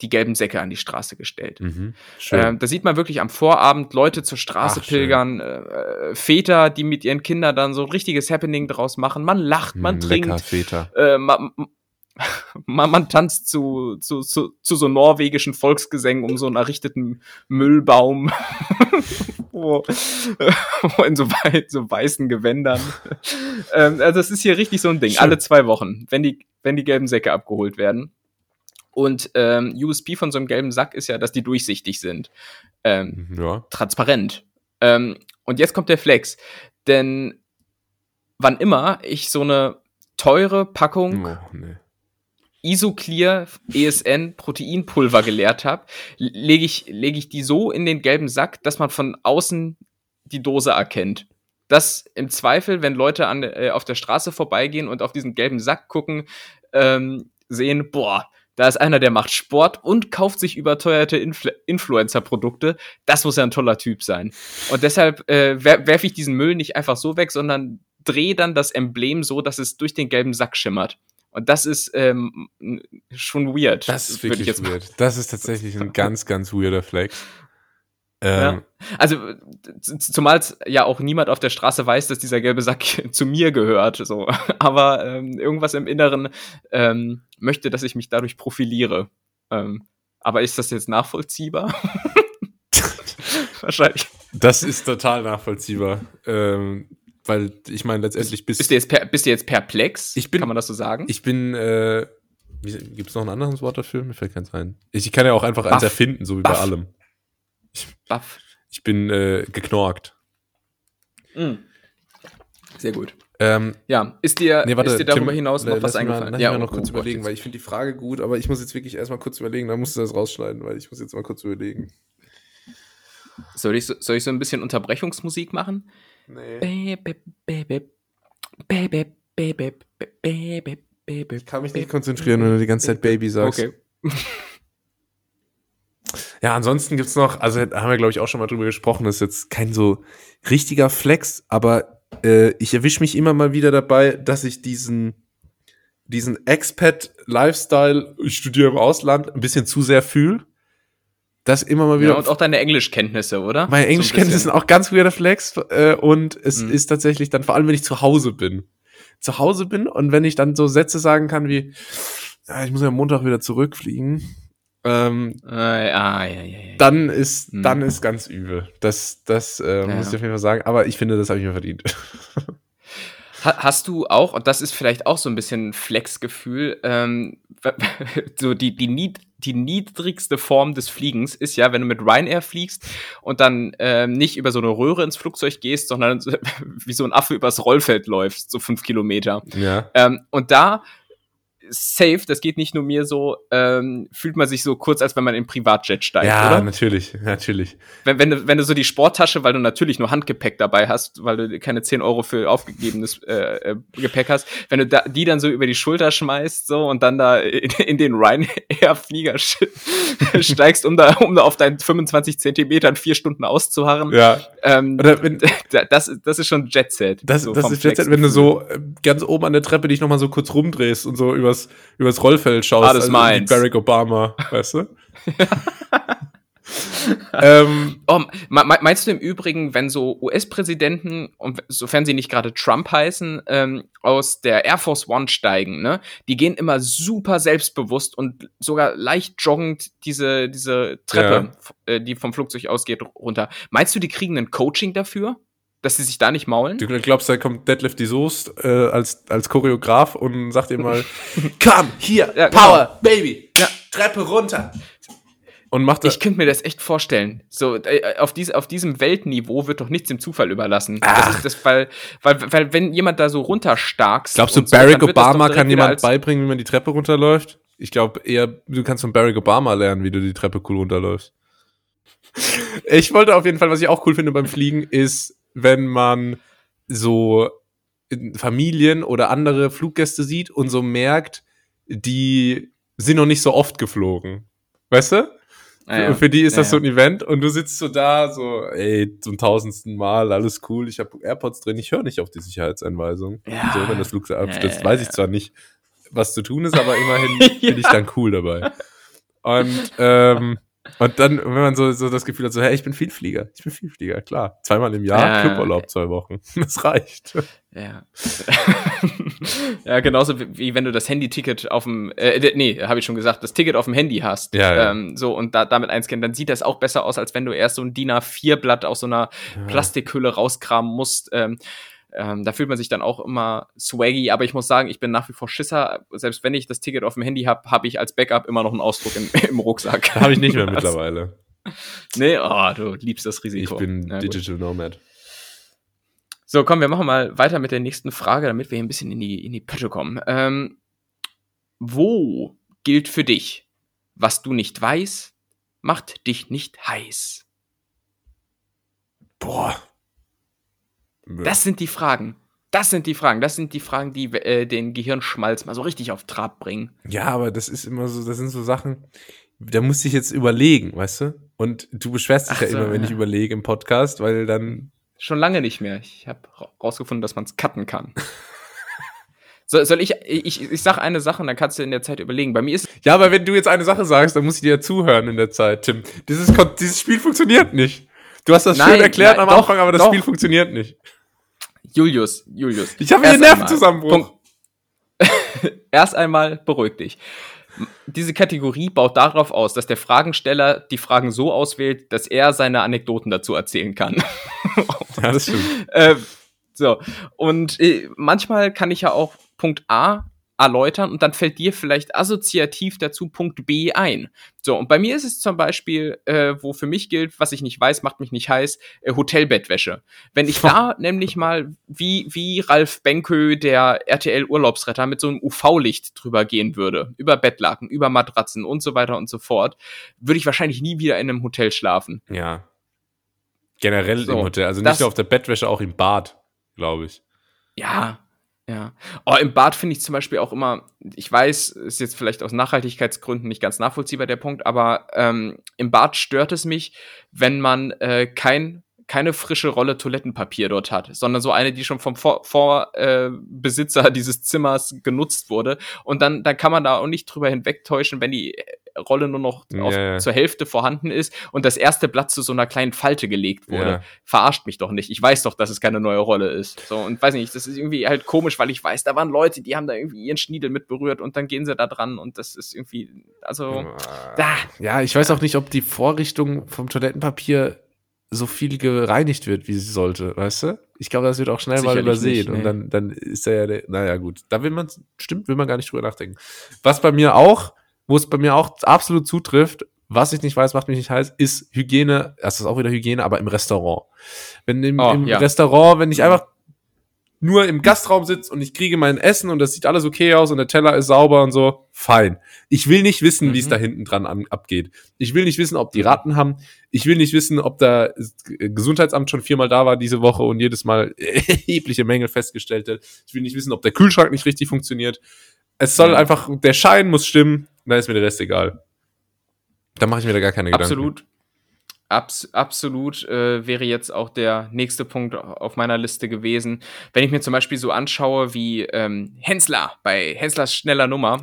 die gelben Säcke an die Straße gestellt. Mhm, da sieht man wirklich am Vorabend Leute zur Straße pilgern, Väter, die mit ihren Kindern dann so ein richtiges Happening draus machen. Man lacht, man trinkt. Lecker Väter. Man tanzt zu so norwegischen Volksgesängen um so einen errichteten Müllbaum, wo in so weißen Gewändern. Also das ist hier richtig so ein Ding. Schön. Alle 2 Wochen, wenn die gelben Säcke abgeholt werden. Und USP von so einem gelben Sack ist ja, dass die durchsichtig sind. Transparent. Und jetzt kommt der Flex. Denn wann immer ich so eine teure Packung Isoclear ESN Proteinpulver geleert habe, lege ich die so in den gelben Sack, dass man von außen die Dose erkennt. Dass im Zweifel, wenn Leute auf der Straße vorbeigehen und auf diesen gelben Sack gucken, sehen, da ist einer, der macht Sport und kauft sich überteuerte Influencer-Produkte. Das muss ja ein toller Typ sein. Und deshalb werfe ich diesen Müll nicht einfach so weg, sondern drehe dann das Emblem so, dass es durch den gelben Sack schimmert. Und das ist schon weird. Das ist wirklich weird. Das ist tatsächlich ein ganz, ganz weirder Flex. Also, zumal es ja auch niemand auf der Straße weiß, dass dieser gelbe Sack zu mir gehört. So. Aber irgendwas im Inneren möchte, dass ich mich dadurch profiliere. Aber ist das jetzt nachvollziehbar? Wahrscheinlich. Das ist total nachvollziehbar. Weil, ich meine, letztendlich bist du jetzt perplex? Kann man das so sagen? Ich bin, gibt es noch ein anderes Wort dafür? Mir fällt keins ein. Ich kann ja auch einfach eins erfinden, so wie bei allem. Ich bin geknorkt. Mm. Sehr gut. Ja, ist dir darüber hinaus noch was eingefallen? Lass mich noch kurz überlegen, weil ich finde die Frage gut, aber ich muss jetzt wirklich erstmal kurz überlegen, dann musst du das rausschneiden, weil ich muss jetzt mal kurz überlegen. Soll ich so ein bisschen Unterbrechungsmusik machen? Nee. Ich kann mich nicht konzentrieren, wenn du die ganze Zeit Baby sagst. Okay. Ja, ansonsten gibt's noch, also haben wir, glaube ich, auch schon mal drüber gesprochen, ist jetzt kein so richtiger Flex, aber ich erwische mich immer mal wieder dabei, dass ich diesen Expat-Lifestyle, ich studiere im Ausland, ein bisschen zu sehr fühle. Das immer mal wieder. Ja, und auch deine Englischkenntnisse, oder? Meine Englischkenntnisse sind auch ganz weirder Flex und es ist tatsächlich dann, vor allem wenn ich zu Hause bin und wenn ich dann so Sätze sagen kann wie, ja, ich muss ja Montag wieder zurückfliegen. Ja. Dann ist ganz übel. Das muss ich auf jeden Fall sagen. Aber ich finde, das habe ich mir verdient. Hast du auch, und das ist vielleicht auch so ein bisschen Flexgefühl, so die niedrigste Form des Fliegens ist ja, wenn du mit Ryanair fliegst und dann nicht über so eine Röhre ins Flugzeug gehst, sondern wie so ein Affe übers Rollfeld läufst, so 5 Kilometer. Ja. Und da safe, das geht nicht nur mir so, fühlt man sich so kurz, als wenn man in Privatjet steigt, ja, oder? Ja, natürlich. Wenn du so die Sporttasche, weil du natürlich nur Handgepäck dabei hast, weil du keine 10 Euro für aufgegebenes Gepäck hast, wenn du die dann so über die Schulter schmeißt so und dann da in den Ryanair-Flieger steigst, um da auf deinen 25 Zentimetern 4 Stunden auszuharren. Ja. Oder das ist schon Jet-Set. Das ist Jet-Set, wenn du so ganz oben an der Treppe dich nochmal so kurz rumdrehst und so übers Rollfeld schaust, also wie Barack Obama, weißt du? Meinst du im Übrigen, wenn so US-Präsidenten, und sofern sie nicht gerade Trump heißen, aus der Air Force One steigen, ne? Die gehen immer super selbstbewusst und sogar leicht joggend diese Treppe, die vom Flugzeug ausgeht, runter. Meinst du, die kriegen ein Coaching dafür? Dass sie sich da nicht maulen? Du glaubst, da kommt Detlef die Soest als Choreograf und sagt ihm mal, komm, hier, ja, Power, genau. Baby, ja. Treppe runter. Und macht das. Ich könnte mir das echt vorstellen. So, auf diesem Weltniveau wird doch nichts dem Zufall überlassen. Ach. Das ist das, weil wenn jemand da so runterstarkst. Glaubst du, Barack Obama kann jemand beibringen, wie man die Treppe runterläuft? Ich glaube eher, du kannst von Barack Obama lernen, wie du die Treppe cool runterläufst. Ich wollte auf jeden Fall, was ich auch cool finde beim Fliegen, ist, wenn man so Familien oder andere Fluggäste sieht und so merkt, die sind noch nicht so oft geflogen. Weißt du? Ja. Für die ist das so ein Event und du sitzt so da so, ey, zum 1000. Mal, alles cool, ich habe AirPods drin, ich höre nicht auf die Sicherheitseinweisung. Ja. So, wenn das Flugzeug abstürzt, weiß ich zwar nicht, was zu tun ist, aber immerhin bin ich dann cool dabei. Und dann, wenn man so das Gefühl hat, so, hey, ich bin Vielflieger, klar. Zweimal im Jahr, Cluburlaub, 2 Wochen. Das reicht. Ja. Ja, genauso wie wenn du das Handy-Ticket auf dem, habe ich schon gesagt, das Ticket auf dem Handy hast. Ja. So, und damit einscannen, dann sieht das auch besser aus, als wenn du erst so ein DIN A4-Blatt aus so einer Plastikhülle rauskramen musst. Da fühlt man sich dann auch immer swaggy, aber ich muss sagen, ich bin nach wie vor Schisser. Selbst wenn ich das Ticket auf dem Handy habe, habe ich als Backup immer noch einen Ausdruck im Rucksack. Habe ich nicht mehr mittlerweile. Nee, du liebst das Risiko. Ich bin Digital Nomad. So, komm, wir machen mal weiter mit der nächsten Frage, damit wir hier ein bisschen in die Pötte kommen. Wo gilt für dich, was du nicht weißt, macht dich nicht heiß? Boah. Das sind die Fragen. Das sind die Fragen, die den Gehirnschmalz mal so richtig auf Trab bringen. Ja, aber das ist immer so, das sind so Sachen, da musst du dich jetzt überlegen, weißt du? Und du beschwerst dich immer, wenn ich überlege im Podcast, weil dann... Schon lange nicht mehr. Ich habe rausgefunden, dass man es cutten kann. Soll ich sag eine Sache und dann kannst du in der Zeit überlegen. Bei mir ist... Ja, aber wenn du jetzt eine Sache sagst, dann muss ich dir ja zuhören in der Zeit, Tim. Dieses Spiel funktioniert nicht. Du hast das schön erklärt am Anfang, aber das Spiel funktioniert nicht. Julius. Ich habe hier einen Nervenzusammenbruch. Erst einmal beruhig dich. Diese Kategorie baut darauf aus, dass der Fragensteller die Fragen so auswählt, dass er seine Anekdoten dazu erzählen kann. Ja, das stimmt. Manchmal kann ich ja auch Punkt A erläutern und dann fällt dir vielleicht assoziativ dazu Punkt B ein. So, und bei mir ist es zum Beispiel, wo für mich gilt, was ich nicht weiß, macht mich nicht heiß, Hotelbettwäsche. Wenn ich da nämlich mal wie Ralf Benkö, der RTL-Urlaubsretter, mit so einem UV-Licht drüber gehen würde, über Bettlaken, über Matratzen und so weiter und so fort, würde ich wahrscheinlich nie wieder in einem Hotel schlafen. Ja, generell so, im Hotel, also nicht nur auf der Bettwäsche, auch im Bad, glaube ich. Ja. Oh, im Bad finde ich zum Beispiel auch immer, ich weiß, ist jetzt vielleicht aus Nachhaltigkeitsgründen nicht ganz nachvollziehbar der Punkt, aber im Bad stört es mich, wenn man keine frische Rolle Toilettenpapier dort hat, sondern so eine, die schon vom Vorbesitzer dieses Zimmers genutzt wurde. Und dann kann man da auch nicht drüber hinwegtäuschen, wenn die Rolle nur noch zur Hälfte vorhanden ist und das erste Blatt zu so einer kleinen Falte gelegt wurde. Ja. Verarscht mich doch nicht. Ich weiß doch, dass es keine neue Rolle ist. So, und weiß nicht, das ist irgendwie halt komisch, weil ich weiß, da waren Leute, die haben da irgendwie ihren Schniedel mit berührt und dann gehen sie da dran und das ist irgendwie, also da. Ja, ich weiß auch nicht, ob die Vorrichtung vom Toilettenpapier so viel gereinigt wird, wie sie sollte, weißt du? Ich glaube, das wird auch schnell sicherlich mal übersehen. Nicht, nee. Und dann ist ja, naja, gut. Da will man gar nicht drüber nachdenken. Was bei mir auch, wo es bei mir auch absolut zutrifft, was ich nicht weiß, macht mich nicht heiß, ist Hygiene, das ist auch wieder Hygiene, aber im Restaurant. Wenn Restaurant, wenn ich einfach nur im Gastraum sitze und ich kriege mein Essen und das sieht alles okay aus und der Teller ist sauber und so, fein. Ich will nicht wissen, wie es da hinten dran abgeht. Ich will nicht wissen, ob die Ratten haben. Ich will nicht wissen, ob da Gesundheitsamt schon 4-mal da war diese Woche und jedes Mal erhebliche Mängel festgestellt hat. Ich will nicht wissen, ob der Kühlschrank nicht richtig funktioniert. Es soll einfach, der Schein muss stimmen, dann ist mir der Rest egal. Da mache ich mir da gar keine Gedanken. Absolut wäre jetzt auch der nächste Punkt auf meiner Liste gewesen. Wenn ich mir zum Beispiel so anschaue wie Hensler, bei Henslers schneller Nummer,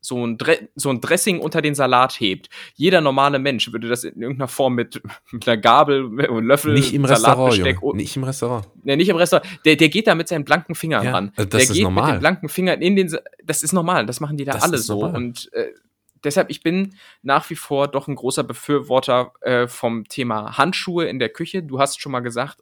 so ein Dressing unter den Salat hebt. Jeder normale Mensch würde das in irgendeiner Form mit einer Gabel und Löffel, nicht im Salatbesteck. Nicht im Restaurant. Nee, nicht im Restaurant. Der geht da mit seinen blanken Fingern ran. Also das ist normal. Mit den blanken Fingern in den Das ist normal, das machen die da das alle so. Normal. Und deshalb, ich bin nach wie vor doch ein großer Befürworter vom Thema Handschuhe in der Küche. Du hast schon mal gesagt,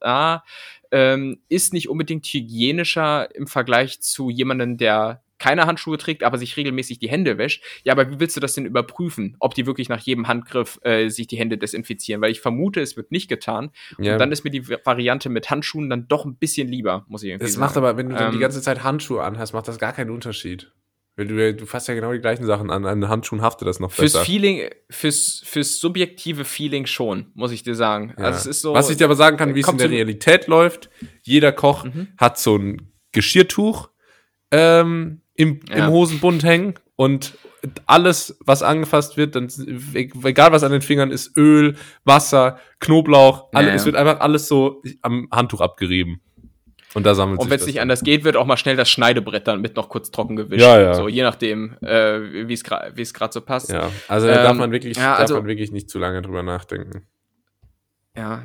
ist nicht unbedingt hygienischer im Vergleich zu jemandem, der keine Handschuhe trägt, aber sich regelmäßig die Hände wäscht. Ja, aber wie willst du das denn überprüfen, ob die wirklich nach jedem Handgriff sich die Hände desinfizieren? Weil ich vermute, es wird nicht getan. Und dann ist mir die Variante mit Handschuhen dann doch ein bisschen lieber, muss ich irgendwie sagen. Das macht aber, wenn du dann die ganze Zeit Handschuhe anhast, macht das gar keinen Unterschied. Weil du fasst ja genau die gleichen Sachen an. An Handschuhen haftet das noch besser. Fürs subjektive Feeling schon, muss ich dir sagen. Ja. Also es ist so, was ich dir aber sagen kann, wie es in der Realität läuft, jeder Koch hat so ein Geschirrtuch im Hosenbund hängen und alles, was angefasst wird, dann, egal was an den Fingern ist, Öl, Wasser, Knoblauch, es wird einfach alles so am Handtuch abgerieben. Und da sammelt sich. Und wenn es nicht anders geht, wird auch mal schnell das Schneidebrett dann mit noch kurz trocken gewischt. Ja. So, je nachdem, wie es gerade so passt. Ja, also da darf man wirklich nicht zu lange drüber nachdenken. Ja.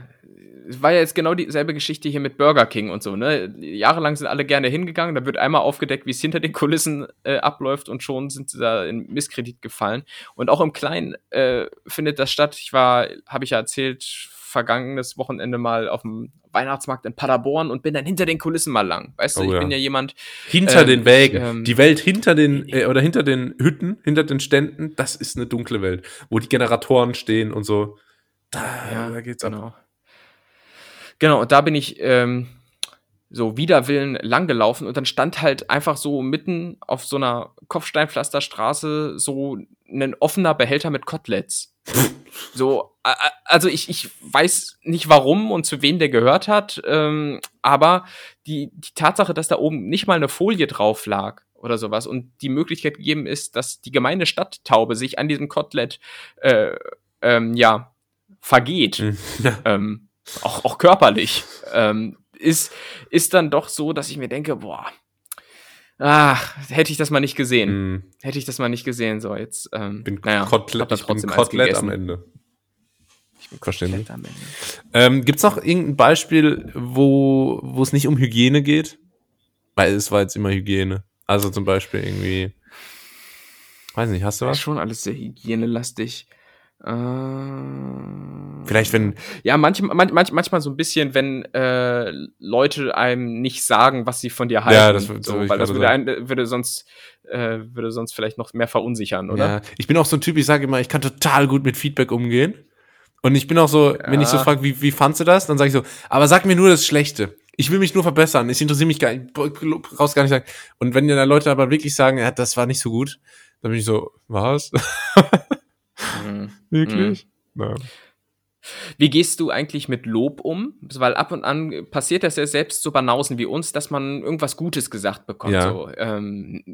War ja jetzt genau dieselbe Geschichte hier mit Burger King und so, ne? Jahrelang sind alle gerne hingegangen, da wird einmal aufgedeckt, wie es hinter den Kulissen abläuft und schon sind sie da in Misskredit gefallen. Und auch im Kleinen findet das statt. Habe ich ja erzählt, vergangenes Wochenende mal auf dem Weihnachtsmarkt in Paderborn und bin dann hinter den Kulissen mal lang. Weißt du, ich bin ja jemand... Hinter den Wägen, die Welt hinter den, oder hinter den Hütten, hinter den Ständen, das ist eine dunkle Welt, wo die Generatoren stehen und so. Da geht's ab. Genau, und da bin ich so wider Willen langgelaufen und dann stand halt einfach so mitten auf so einer Kopfsteinpflasterstraße so ein offener Behälter mit Koteletts. So, also ich weiß nicht warum und zu wem der gehört hat, aber die Tatsache, dass da oben nicht mal eine Folie drauf lag oder sowas und die Möglichkeit gegeben ist, dass die gemeine Stadttaube sich an diesem Kotelett vergeht, auch körperlich, ist dann doch so, dass ich mir denke, hätte ich das mal nicht gesehen. Hätte ich das mal nicht gesehen. So, jetzt, ich bin Kotelett am Ende. Ich bin Kotelett am Ende. Gibt's noch irgendein Beispiel, wo es nicht um Hygiene geht? Weil es war jetzt immer Hygiene. Also zum Beispiel irgendwie, weiß nicht, hast du was? Das ist schon alles sehr hygienelastig. Vielleicht, wenn... Ja, manchmal so ein bisschen, wenn Leute einem nicht sagen, was sie von dir halten. Ja, das würde sonst vielleicht noch mehr verunsichern, oder? Ja. Ich bin auch so ein Typ, ich sage immer, ich kann total gut mit Feedback umgehen. Und ich bin auch so, wenn ich so frage, wie fandst du das? Dann sage ich so, aber sag mir nur das Schlechte. Ich will mich nur verbessern. Ich interessiere mich gar nicht, raus gar nicht sagen. Und wenn dann Leute aber wirklich sagen, ja, das war nicht so gut, dann bin ich so, was? Wirklich? Ja. Wie gehst du eigentlich mit Lob um? Weil ab und an passiert das ja selbst so Banausen wie uns, dass man irgendwas Gutes gesagt bekommt. Ja.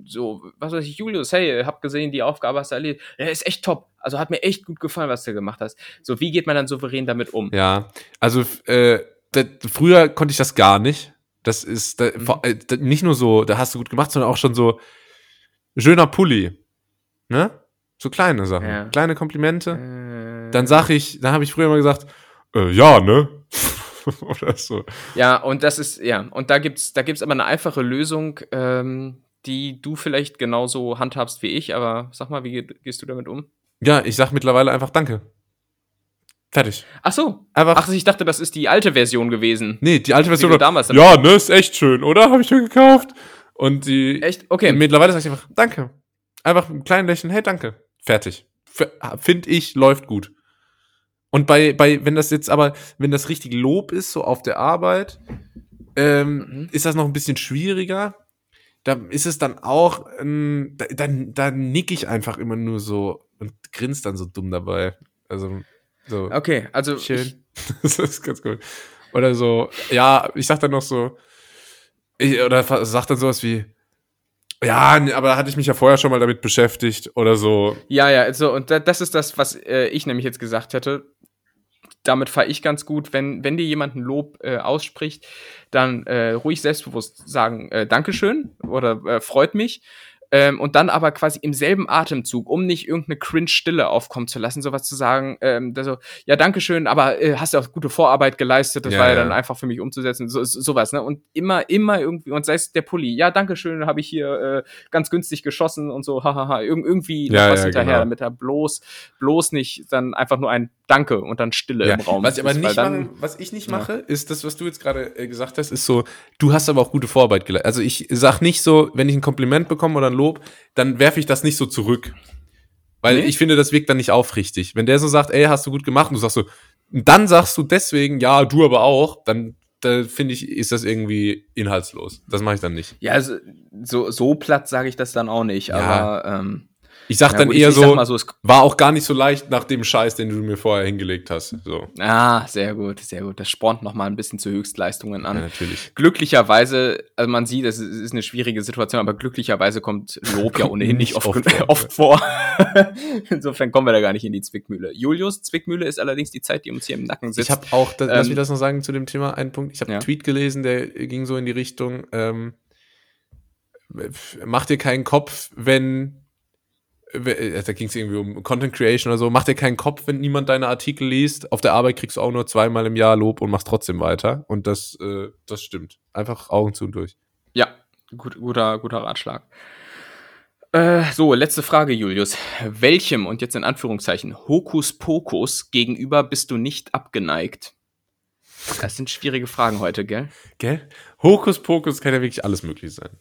So, was weiß ich, Julius, hey, hab gesehen, die Aufgabe hast du erledigt. Ja, ist echt top. Also hat mir echt gut gefallen, was du gemacht hast. So, wie geht man dann souverän damit um? Ja, also früher konnte ich das gar nicht. Das ist nicht nur so, da hast du gut gemacht, sondern auch schon so, schöner Pulli. Ne? So kleine Sachen, kleine Komplimente. Dann habe ich früher mal gesagt, ja, ne? Oder so. Ja, und das ist, und da gibt's aber eine einfache Lösung, die du vielleicht genauso handhabst wie ich, aber sag mal, wie gehst du damit um? Ja, ich sag mittlerweile einfach Danke. Fertig. Ach so. Ach, ich dachte, das ist die alte Version gewesen. Nee, die alte Version. Damals ja, ne, ist echt schön, oder? Habe ich schon gekauft. Und die. Echt? Okay. Mittlerweile sag ich einfach Danke. Einfach ein kleines Lächeln, hey, danke. Fertig. Finde ich, läuft gut. Und wenn das richtig Lob ist, so auf der Arbeit, ist das noch ein bisschen schwieriger. Da ist es dann auch, da nick ich einfach immer nur so und grinse dann so dumm dabei. Also, so. Okay, also. Schön. Das ist ganz cool. Oder so, ja, ich sag dann noch so, sag dann sowas wie, ja, aber da hatte ich mich ja vorher schon mal damit beschäftigt oder so. Ja, also, und das ist das, was ich nämlich jetzt gesagt hätte. Damit fahre ich ganz gut. Wenn dir jemand ein Lob ausspricht, dann ruhig selbstbewusst sagen, Dankeschön oder freut mich. Und dann aber quasi im selben Atemzug, um nicht irgendeine Cringe-Stille aufkommen zu lassen, sowas zu sagen, also, ja, Dankeschön, aber hast du auch gute Vorarbeit geleistet, das war ja dann einfach für mich umzusetzen, sowas, ne? Und immer irgendwie, und sei es der Pulli, ja, Dankeschön, habe ich hier ganz günstig geschossen und so, hahaha, irgendwie noch was hinterher, genau. Damit er bloß nicht dann einfach nur ein Danke und dann Stille im Raum ist. Was ich nicht mache, ist das, was du jetzt gerade gesagt hast, ist so, du hast aber auch gute Vorarbeit geleistet. Also ich sag nicht so, wenn ich ein Kompliment bekomme oder ein Lob, dann werfe ich das nicht so zurück. Weil ich finde, das wirkt dann nicht aufrichtig. Wenn der so sagt, ey, hast du gut gemacht, und du sagst so, dann sagst du deswegen, ja, du aber auch, dann finde ich, ist das irgendwie inhaltslos. Das mache ich dann nicht. Ja, also so platt sage ich das dann auch nicht, aber ich sag dann eher so, war auch gar nicht so leicht nach dem Scheiß, den du mir vorher hingelegt hast. So. Ah, sehr gut, sehr gut. Das spornt nochmal ein bisschen zu Höchstleistungen an. Ja, natürlich. Glücklicherweise, also man sieht, es ist eine schwierige Situation, aber glücklicherweise kommt Lob ja ohnehin nicht oft vor. Insofern kommen wir da gar nicht in die Zwickmühle. Julius, Zwickmühle ist allerdings die Zeit, die uns hier im Nacken sitzt. Ich habe auch, lass mich das noch sagen zu dem Thema, einen Punkt. Ich habe einen Tweet gelesen, der ging so in die Richtung, mach dir keinen Kopf, da ging es irgendwie um Content Creation oder so, mach dir keinen Kopf, wenn niemand deine Artikel liest, auf der Arbeit kriegst du auch nur zweimal im Jahr Lob und machst trotzdem weiter und das stimmt. Einfach Augen zu und durch. Ja, guter Ratschlag. So, letzte Frage, Julius. Welchem, und jetzt in Anführungszeichen, Hokuspokus gegenüber bist du nicht abgeneigt? Das sind schwierige Fragen heute, gell? Hokuspokus kann ja wirklich alles möglich sein.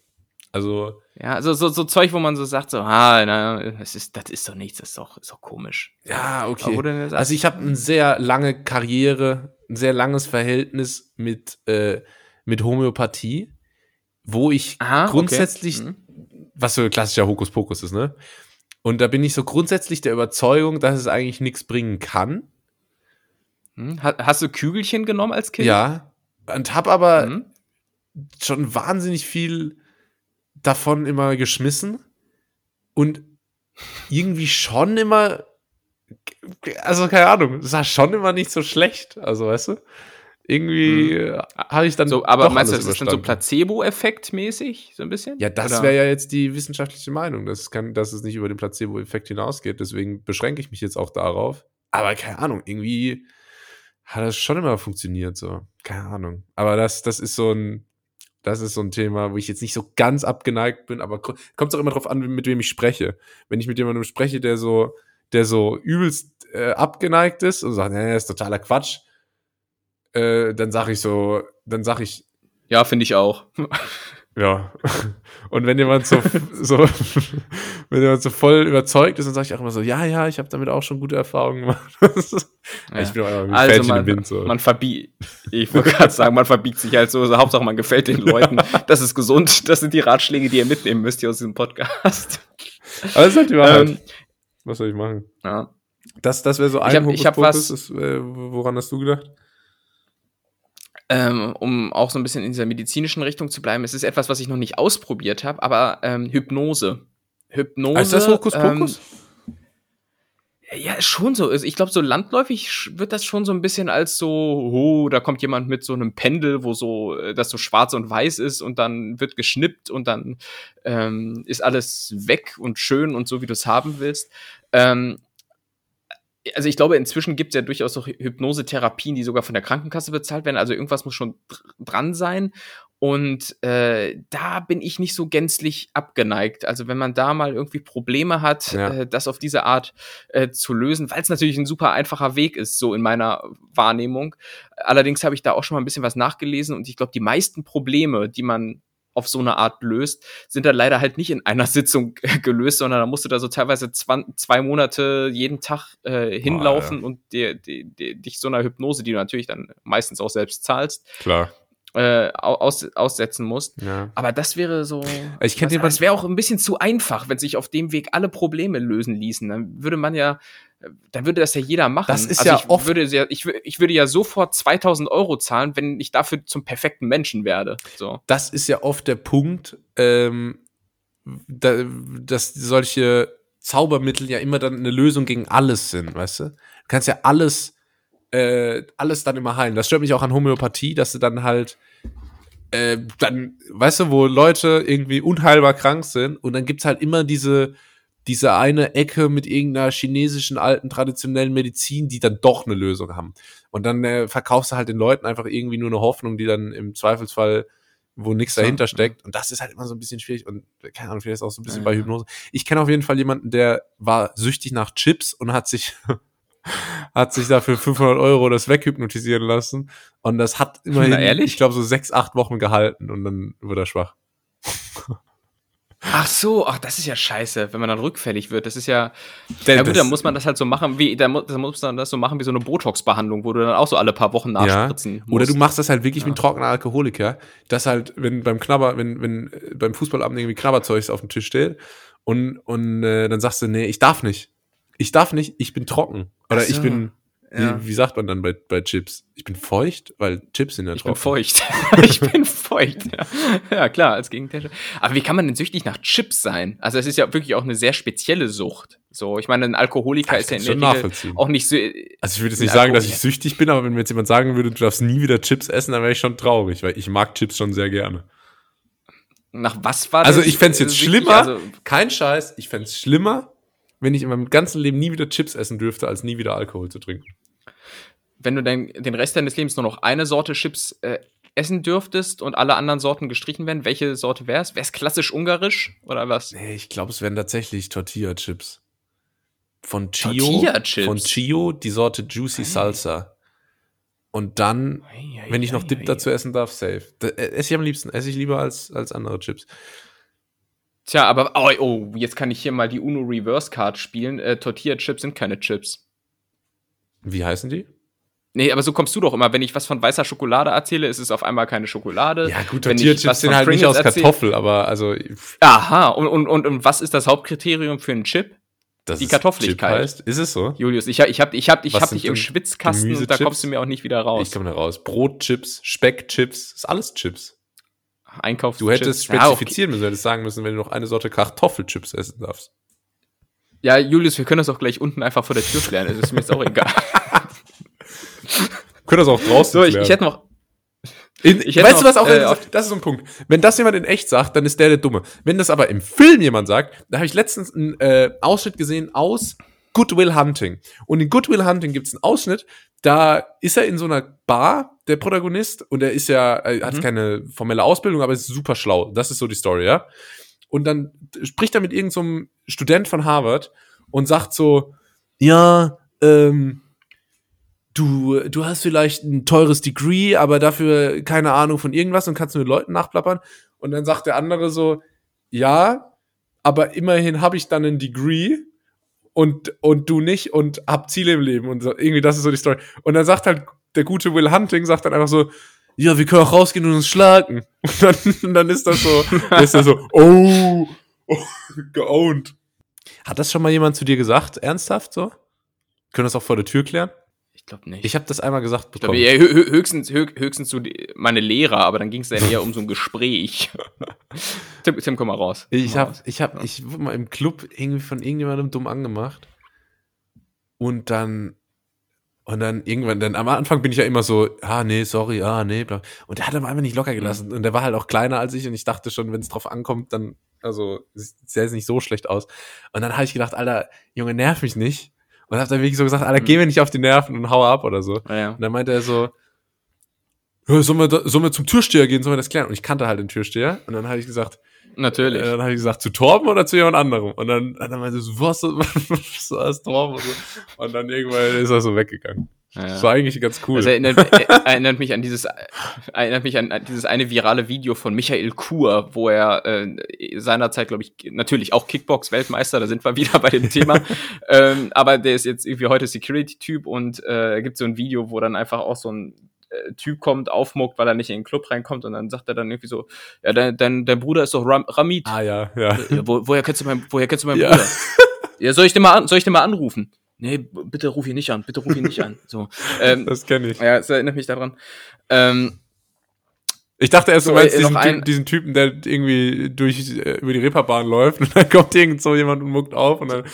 Also, ja, also so Zeug, wo man so sagt, so, das ist doch nichts, das ist doch komisch. Ja, okay. Also ich habe eine sehr lange Karriere, ein sehr langes Verhältnis mit Homöopathie, wo ich grundsätzlich, was so ein klassischer Hokuspokus ist, ne? Und da bin ich so grundsätzlich der Überzeugung, dass es eigentlich nichts bringen kann. Hast du Kügelchen genommen als Kind? Ja, und habe aber schon wahnsinnig viel davon immer geschmissen und irgendwie schon immer, also keine Ahnung, es war schon immer nicht so schlecht, also weißt du, irgendwie habe ich dann so, aber meinst du, das ist dann so Placebo-Effekt mäßig, so ein bisschen? Ja, das wäre ja jetzt die wissenschaftliche Meinung, dass es nicht über den Placebo-Effekt hinausgeht, deswegen beschränke ich mich jetzt auch darauf, aber keine Ahnung, irgendwie hat das schon immer funktioniert, so, keine Ahnung, aber das ist so ein Thema, wo ich jetzt nicht so ganz abgeneigt bin, aber kommt es auch immer drauf an, mit wem ich spreche. Wenn ich mit jemandem spreche, der so der so übelst abgeneigt ist und sagt, nee, das ist totaler Quatsch, dann sag ich, ja, finde ich auch. Ja. Und wenn jemand so voll überzeugt ist, dann sage ich auch immer so, ja, ich habe damit auch schon gute Erfahrungen gemacht. Ja. Ich bin auch immer ein Fähnchen im Wind. So. Man verbiegt sich halt so, Hauptsache man gefällt den Leuten. Das ist gesund, das sind die Ratschläge, die ihr mitnehmen müsst hier aus diesem Podcast. Aber das ist halt die Wahrheit. Was soll ich machen? Ja. Das wäre so ein Hokuspokus, woran hast du gedacht? Um auch so ein bisschen in dieser medizinischen Richtung zu bleiben, es ist etwas, was ich noch nicht ausprobiert habe, aber Hypnose. Ist das Hokuspokus? Ja, schon so. Ich glaube, so landläufig wird das schon so ein bisschen als so, oh, da kommt jemand mit so einem Pendel, wo so, das so schwarz und weiß ist und dann wird geschnippt und dann ist alles weg und schön und so, wie du es haben willst. Also ich glaube, inzwischen gibt es ja durchaus auch Hypnosetherapien, die sogar von der Krankenkasse bezahlt werden. Also irgendwas muss schon dran sein. Und da bin ich nicht so gänzlich abgeneigt. Also wenn man da mal irgendwie Probleme hat, das auf diese Art zu lösen, weil es natürlich ein super einfacher Weg ist, so in meiner Wahrnehmung. Allerdings habe ich da auch schon mal ein bisschen was nachgelesen. Und ich glaube, die meisten Probleme, die man auf so eine Art löst, sind da leider halt nicht in einer Sitzung gelöst, sondern da musst du da so teilweise 2 Monate jeden Tag hinlaufen und dich so einer Hypnose, die du natürlich dann meistens auch selbst zahlst, klar, aussetzen musst. Ja. Aber das wäre so, das wäre auch ein bisschen zu einfach, wenn sich auf dem Weg alle Probleme lösen ließen. Dann würde das ja jeder machen. Das ist also ich würde ja sofort 2.000 Euro zahlen, wenn ich dafür zum perfekten Menschen werde. So. Das ist ja oft der Punkt, dass solche Zaubermittel ja immer dann eine Lösung gegen alles sind, weißt du? Du kannst ja alles dann immer heilen. Das stört mich auch an Homöopathie, dass du dann halt dann, weißt du, wo Leute irgendwie unheilbar krank sind und dann gibt's halt immer diese eine Ecke mit irgendeiner chinesischen alten traditionellen Medizin, die dann doch eine Lösung haben. Und dann verkaufst du halt den Leuten einfach irgendwie nur eine Hoffnung, die dann im Zweifelsfall, wo nichts dahinter steckt. Und das ist halt immer so ein bisschen schwierig. Und keine Ahnung, vielleicht ist auch so ein bisschen bei Hypnose. Ich kenne auf jeden Fall jemanden, der war süchtig nach Chips und hat sich dafür 500 € das weghypnotisieren lassen. Und das hat immerhin, ich glaube, so 6-8 Wochen gehalten. Und dann wird er schwach. Ach so, das ist ja scheiße, wenn man dann rückfällig wird. Das ist ja. Na gut, dann muss man das halt so machen, wie so eine Botox-Behandlung, wo du dann auch so alle paar Wochen nachspritzen musst. Oder du machst das halt wirklich wie ein trockener Alkoholiker, dass halt, wenn beim Fußballabend irgendwie Knabberzeugs auf dem Tisch steht und dann sagst du, nee, ich darf nicht, ich bin trocken. Oder so. Ich bin. Ja. Wie sagt man dann bei Chips? Ich bin feucht, weil Chips sind ja trocken. Ich bin feucht. Ja, klar, als Gegenteil. Aber wie kann man denn süchtig nach Chips sein? Also es ist ja wirklich auch eine sehr spezielle Sucht. So, ich meine, ein Alkoholiker ist ja in der Regel auch nicht so. Also ich würde jetzt nicht sagen, dass ich süchtig bin, aber wenn mir jetzt jemand sagen würde, du darfst nie wieder Chips essen, dann wäre ich schon traurig, weil ich mag Chips schon sehr gerne. Nach was war das? Also ich fände es jetzt schlimmer, kein Scheiß, ich fände es schlimmer, wenn ich in meinem ganzen Leben nie wieder Chips essen dürfte, als nie wieder Alkohol zu trinken. Wenn du den Rest deines Lebens nur noch eine Sorte Chips essen dürftest und alle anderen Sorten gestrichen werden, welche Sorte wäre es? Wäre es klassisch ungarisch oder was? Nee, ich glaube, es wären tatsächlich Tortilla-Chips. Von Chio, die Sorte Juicy Salsa. Und dann, wenn ich noch Dip dazu essen darf, safe. Das esse ich lieber als andere Chips. Tja, aber jetzt kann ich hier mal die Uno Reverse Card spielen. Tortilla-Chips sind keine Chips. Wie heißen die? Nee, aber so kommst du doch immer. Wenn ich was von weißer Schokolade erzähle, ist es auf einmal keine Schokolade. Ja gut, Tortilla-Chips sind halt nicht aus Kartoffel, aber also... Aha, und was ist das Hauptkriterium für einen Chip? Die Kartoffeligkeit. Chip heißt? Ist es so? Julius, ich hab dich im Schwitzkasten und da kommst du mir auch nicht wieder raus. Ich komme da raus. Brotchips, Speckchips, ist alles Chips. Du hättest spezifizieren müssen, du hättest sagen müssen, wenn du noch eine Sorte Kartoffelchips essen darfst. Ja, Julius, wir können das auch gleich unten einfach vor der Tür klären, es ist mir jetzt auch egal. Wir können das auch draußen klären. Ich hätte noch... weißt du, was auch... das ist so ein Punkt. Wenn das jemand in echt sagt, dann ist der Dumme. Wenn das aber im Film jemand sagt, da habe ich letztens einen Ausschnitt gesehen aus Good Will Hunting. Und in Good Will Hunting gibt es einen Ausschnitt, da ist er in so einer Bar, der Protagonist, und er hat keine formelle Ausbildung, aber ist super schlau. Das ist so die Story, ja. Und dann spricht er mit irgendeinem Student von Harvard und sagt so, ja, du hast vielleicht ein teures Degree, aber dafür keine Ahnung von irgendwas und kannst mit Leuten nachplappern. Und dann sagt der andere so, ja, aber immerhin habe ich dann ein Degree und du nicht und hab Ziele im Leben. Und so, irgendwie, das ist so die Story. Und dann sagt halt der gute Will Hunting, sagt dann einfach so, ja, wir können auch rausgehen und uns schlagen. Und dann ist das so, ist das so, oh, geowned. Hat das schon mal jemand zu dir gesagt, ernsthaft so? Können wir das auch vor der Tür klären? Ich glaube nicht. Ich habe das einmal gesagt bekommen. Ich glaube, höchstens so meine Lehrer, aber dann ging es dann eher um so ein Gespräch. Tim, komm mal raus. Ich wurde mal im Club irgendwie von irgendjemandem dumm angemacht. Und dann irgendwann, dann am Anfang bin ich ja immer so, sorry, bla. Und der hat aber einfach nicht locker gelassen. Und der war halt auch kleiner als ich und ich dachte schon, wenn es drauf ankommt, dann, also, sieht es nicht so schlecht aus. Und dann habe ich gedacht, Alter, Junge, nerv mich nicht. Und hab dann wirklich so gesagt, Alter, geh mir nicht auf die Nerven und hau ab oder so. Ja, ja. Und dann meinte er so, sollen wir zum Türsteher gehen, sollen wir das klären? Und ich kannte halt den Türsteher. Und dann habe ich gesagt, natürlich. Dann habe ich gesagt, zu Torben oder zu jemand anderem? Und dann meinte er so, was Torben? Und dann irgendwann ist er so weggegangen. Ja, ja. Das war eigentlich ganz cool. Das erinnert mich an dieses eine virale Video von Michael Kur, wo er seinerzeit, glaube ich, natürlich auch Kickbox-Weltmeister, da sind wir wieder bei dem Thema, aber der ist jetzt irgendwie heute Security-Typ und gibt so ein Video, wo dann einfach auch so ein Typ kommt, aufmuckt, weil er nicht in den Club reinkommt und dann sagt er dann irgendwie so, ja, dein Bruder ist doch Ramit. Ah ja, ja. Woher kennst du meinen ja. Bruder? Ja, soll ich den mal anrufen? Nee, bitte ruf ihn nicht an. So, das kenne ich. Ja, das erinnert mich daran. Ich dachte erst, du meinst diesen Typen, der irgendwie über die Reeperbahn läuft und dann kommt irgend so jemand und muckt auf und dann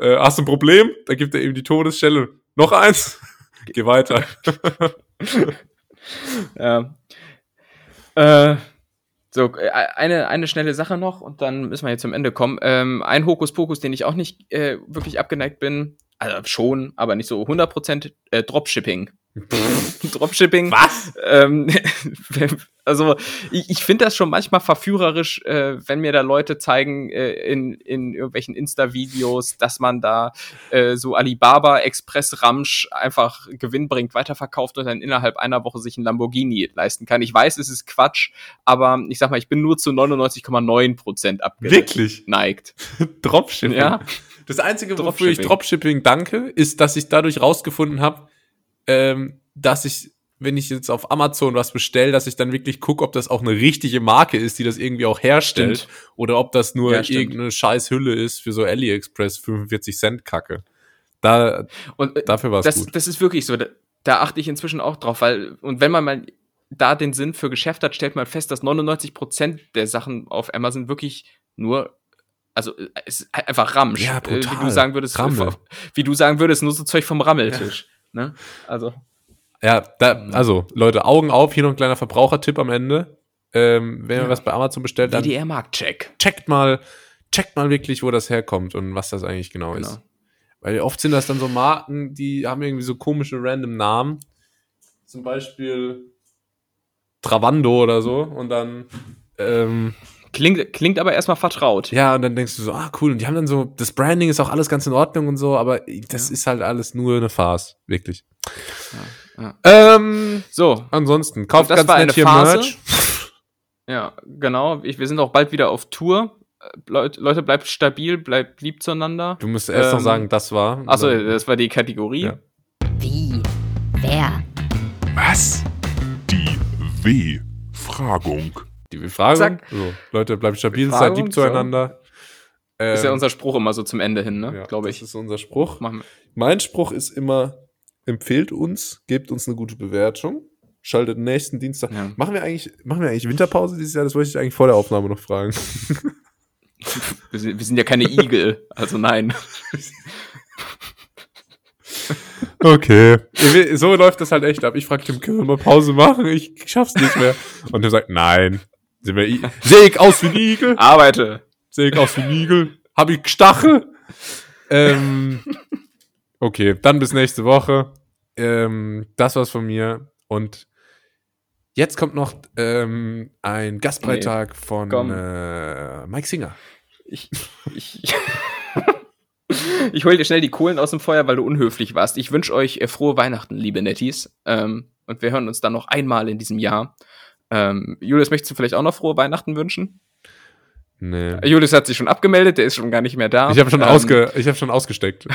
hast du ein Problem, dann gibt er eben die Todesstelle. Noch eins, geh weiter. Ja. So, eine schnelle Sache noch und dann müssen wir jetzt zum Ende kommen. Ein Hokuspokus, den ich auch nicht wirklich abgeneigt bin, also schon, aber nicht so 100%, Dropshipping. Dropshipping. Was? Also ich finde das schon manchmal verführerisch, wenn mir da Leute zeigen in irgendwelchen Insta-Videos, dass man da so Alibaba Express Ramsch einfach gewinnbringend weiterverkauft und dann innerhalb einer Woche sich ein Lamborghini leisten kann. Ich weiß, es ist Quatsch, aber ich sag mal, ich bin nur zu 99,9% abgeneigt. Dropshipping? Ja. Das Einzige, wofür ich Dropshipping danke, ist, dass ich dadurch rausgefunden habe, dass ich, wenn ich jetzt auf Amazon was bestelle, dass ich dann wirklich gucke, ob das auch eine richtige Marke ist, die das irgendwie auch herstellt, stimmt. Oder ob das nur irgendeine scheiß Hülle ist für so AliExpress 45 Cent Kacke. Dafür war es gut. Das ist wirklich so, da achte ich inzwischen auch drauf, weil, und wenn man mal da den Sinn für Geschäft hat, stellt man fest, dass 99% der Sachen auf Amazon wirklich nur, also es ist einfach Ramsch. Ja, brutal. Wie du sagen würdest, nur so Zeug vom Rammeltisch. Ja. Ne? Also. Ja, also Leute, Augen auf, hier noch ein kleiner Verbrauchertipp am Ende. Wenn ihr was bei Amazon bestellt, dann WDR-Markt-Check. Checkt mal wirklich, wo das herkommt und was das eigentlich genau ist. Weil oft sind das dann so Marken, die haben irgendwie so komische random Namen. Zum Beispiel Travando oder so. Und dann Klingt aber erstmal vertraut. Ja, und dann denkst du so, cool. Und die haben dann so, das Branding ist auch alles ganz in Ordnung und so, aber das ist halt alles nur eine Farce, wirklich. Ja, ja. So. Ansonsten, kauft ganz nett hier Merch. Ja, genau. Wir sind auch bald wieder auf Tour. Leute, bleibt stabil, bleibt lieb zueinander. Du musst erst noch sagen, das war. Achso, das war die Kategorie. Ja. Wie? Wer? Was? Die W-Fragung. Die Befragung. So, Leute, bleibt stabil, seid lieb zueinander. So. Ist ja unser Spruch immer so zum Ende hin, ne? Ja, glaube ich. Das ist unser Spruch. Mein Spruch ist immer, empfehlt uns, gebt uns eine gute Bewertung, schaltet nächsten Dienstag. Ja. Machen wir eigentlich Winterpause dieses Jahr? Das wollte ich eigentlich vor der Aufnahme noch fragen. Wir sind ja keine Igel, also nein. Okay. So läuft das halt echt ab. Ich frage Tim, können wir mal Pause machen? Ich schaff's nicht mehr. Und er sagt, nein. Sehe ich aus wie ein Igel? Arbeite. Sehe ich aus wie ein Igel? Hab ich Stachel? Okay, dann bis nächste Woche. Das war's von mir. Und jetzt kommt noch ein Gastbeitrag von Mike Singer. Ich Ich hol dir schnell die Kohlen aus dem Feuer, weil du unhöflich warst. Ich wünsche euch frohe Weihnachten, liebe Netties. Und wir hören uns dann noch einmal in diesem Jahr. Julius, möchtest du vielleicht auch noch frohe Weihnachten wünschen? Nee. Julius hat sich schon abgemeldet, der ist schon gar nicht mehr da. Ich habe schon, ich hab schon ausgesteckt.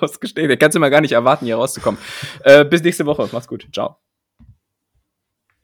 Ausgesteckt. Der kannst du mal gar nicht erwarten, hier rauszukommen. Bis nächste Woche. Mach's gut. Ciao.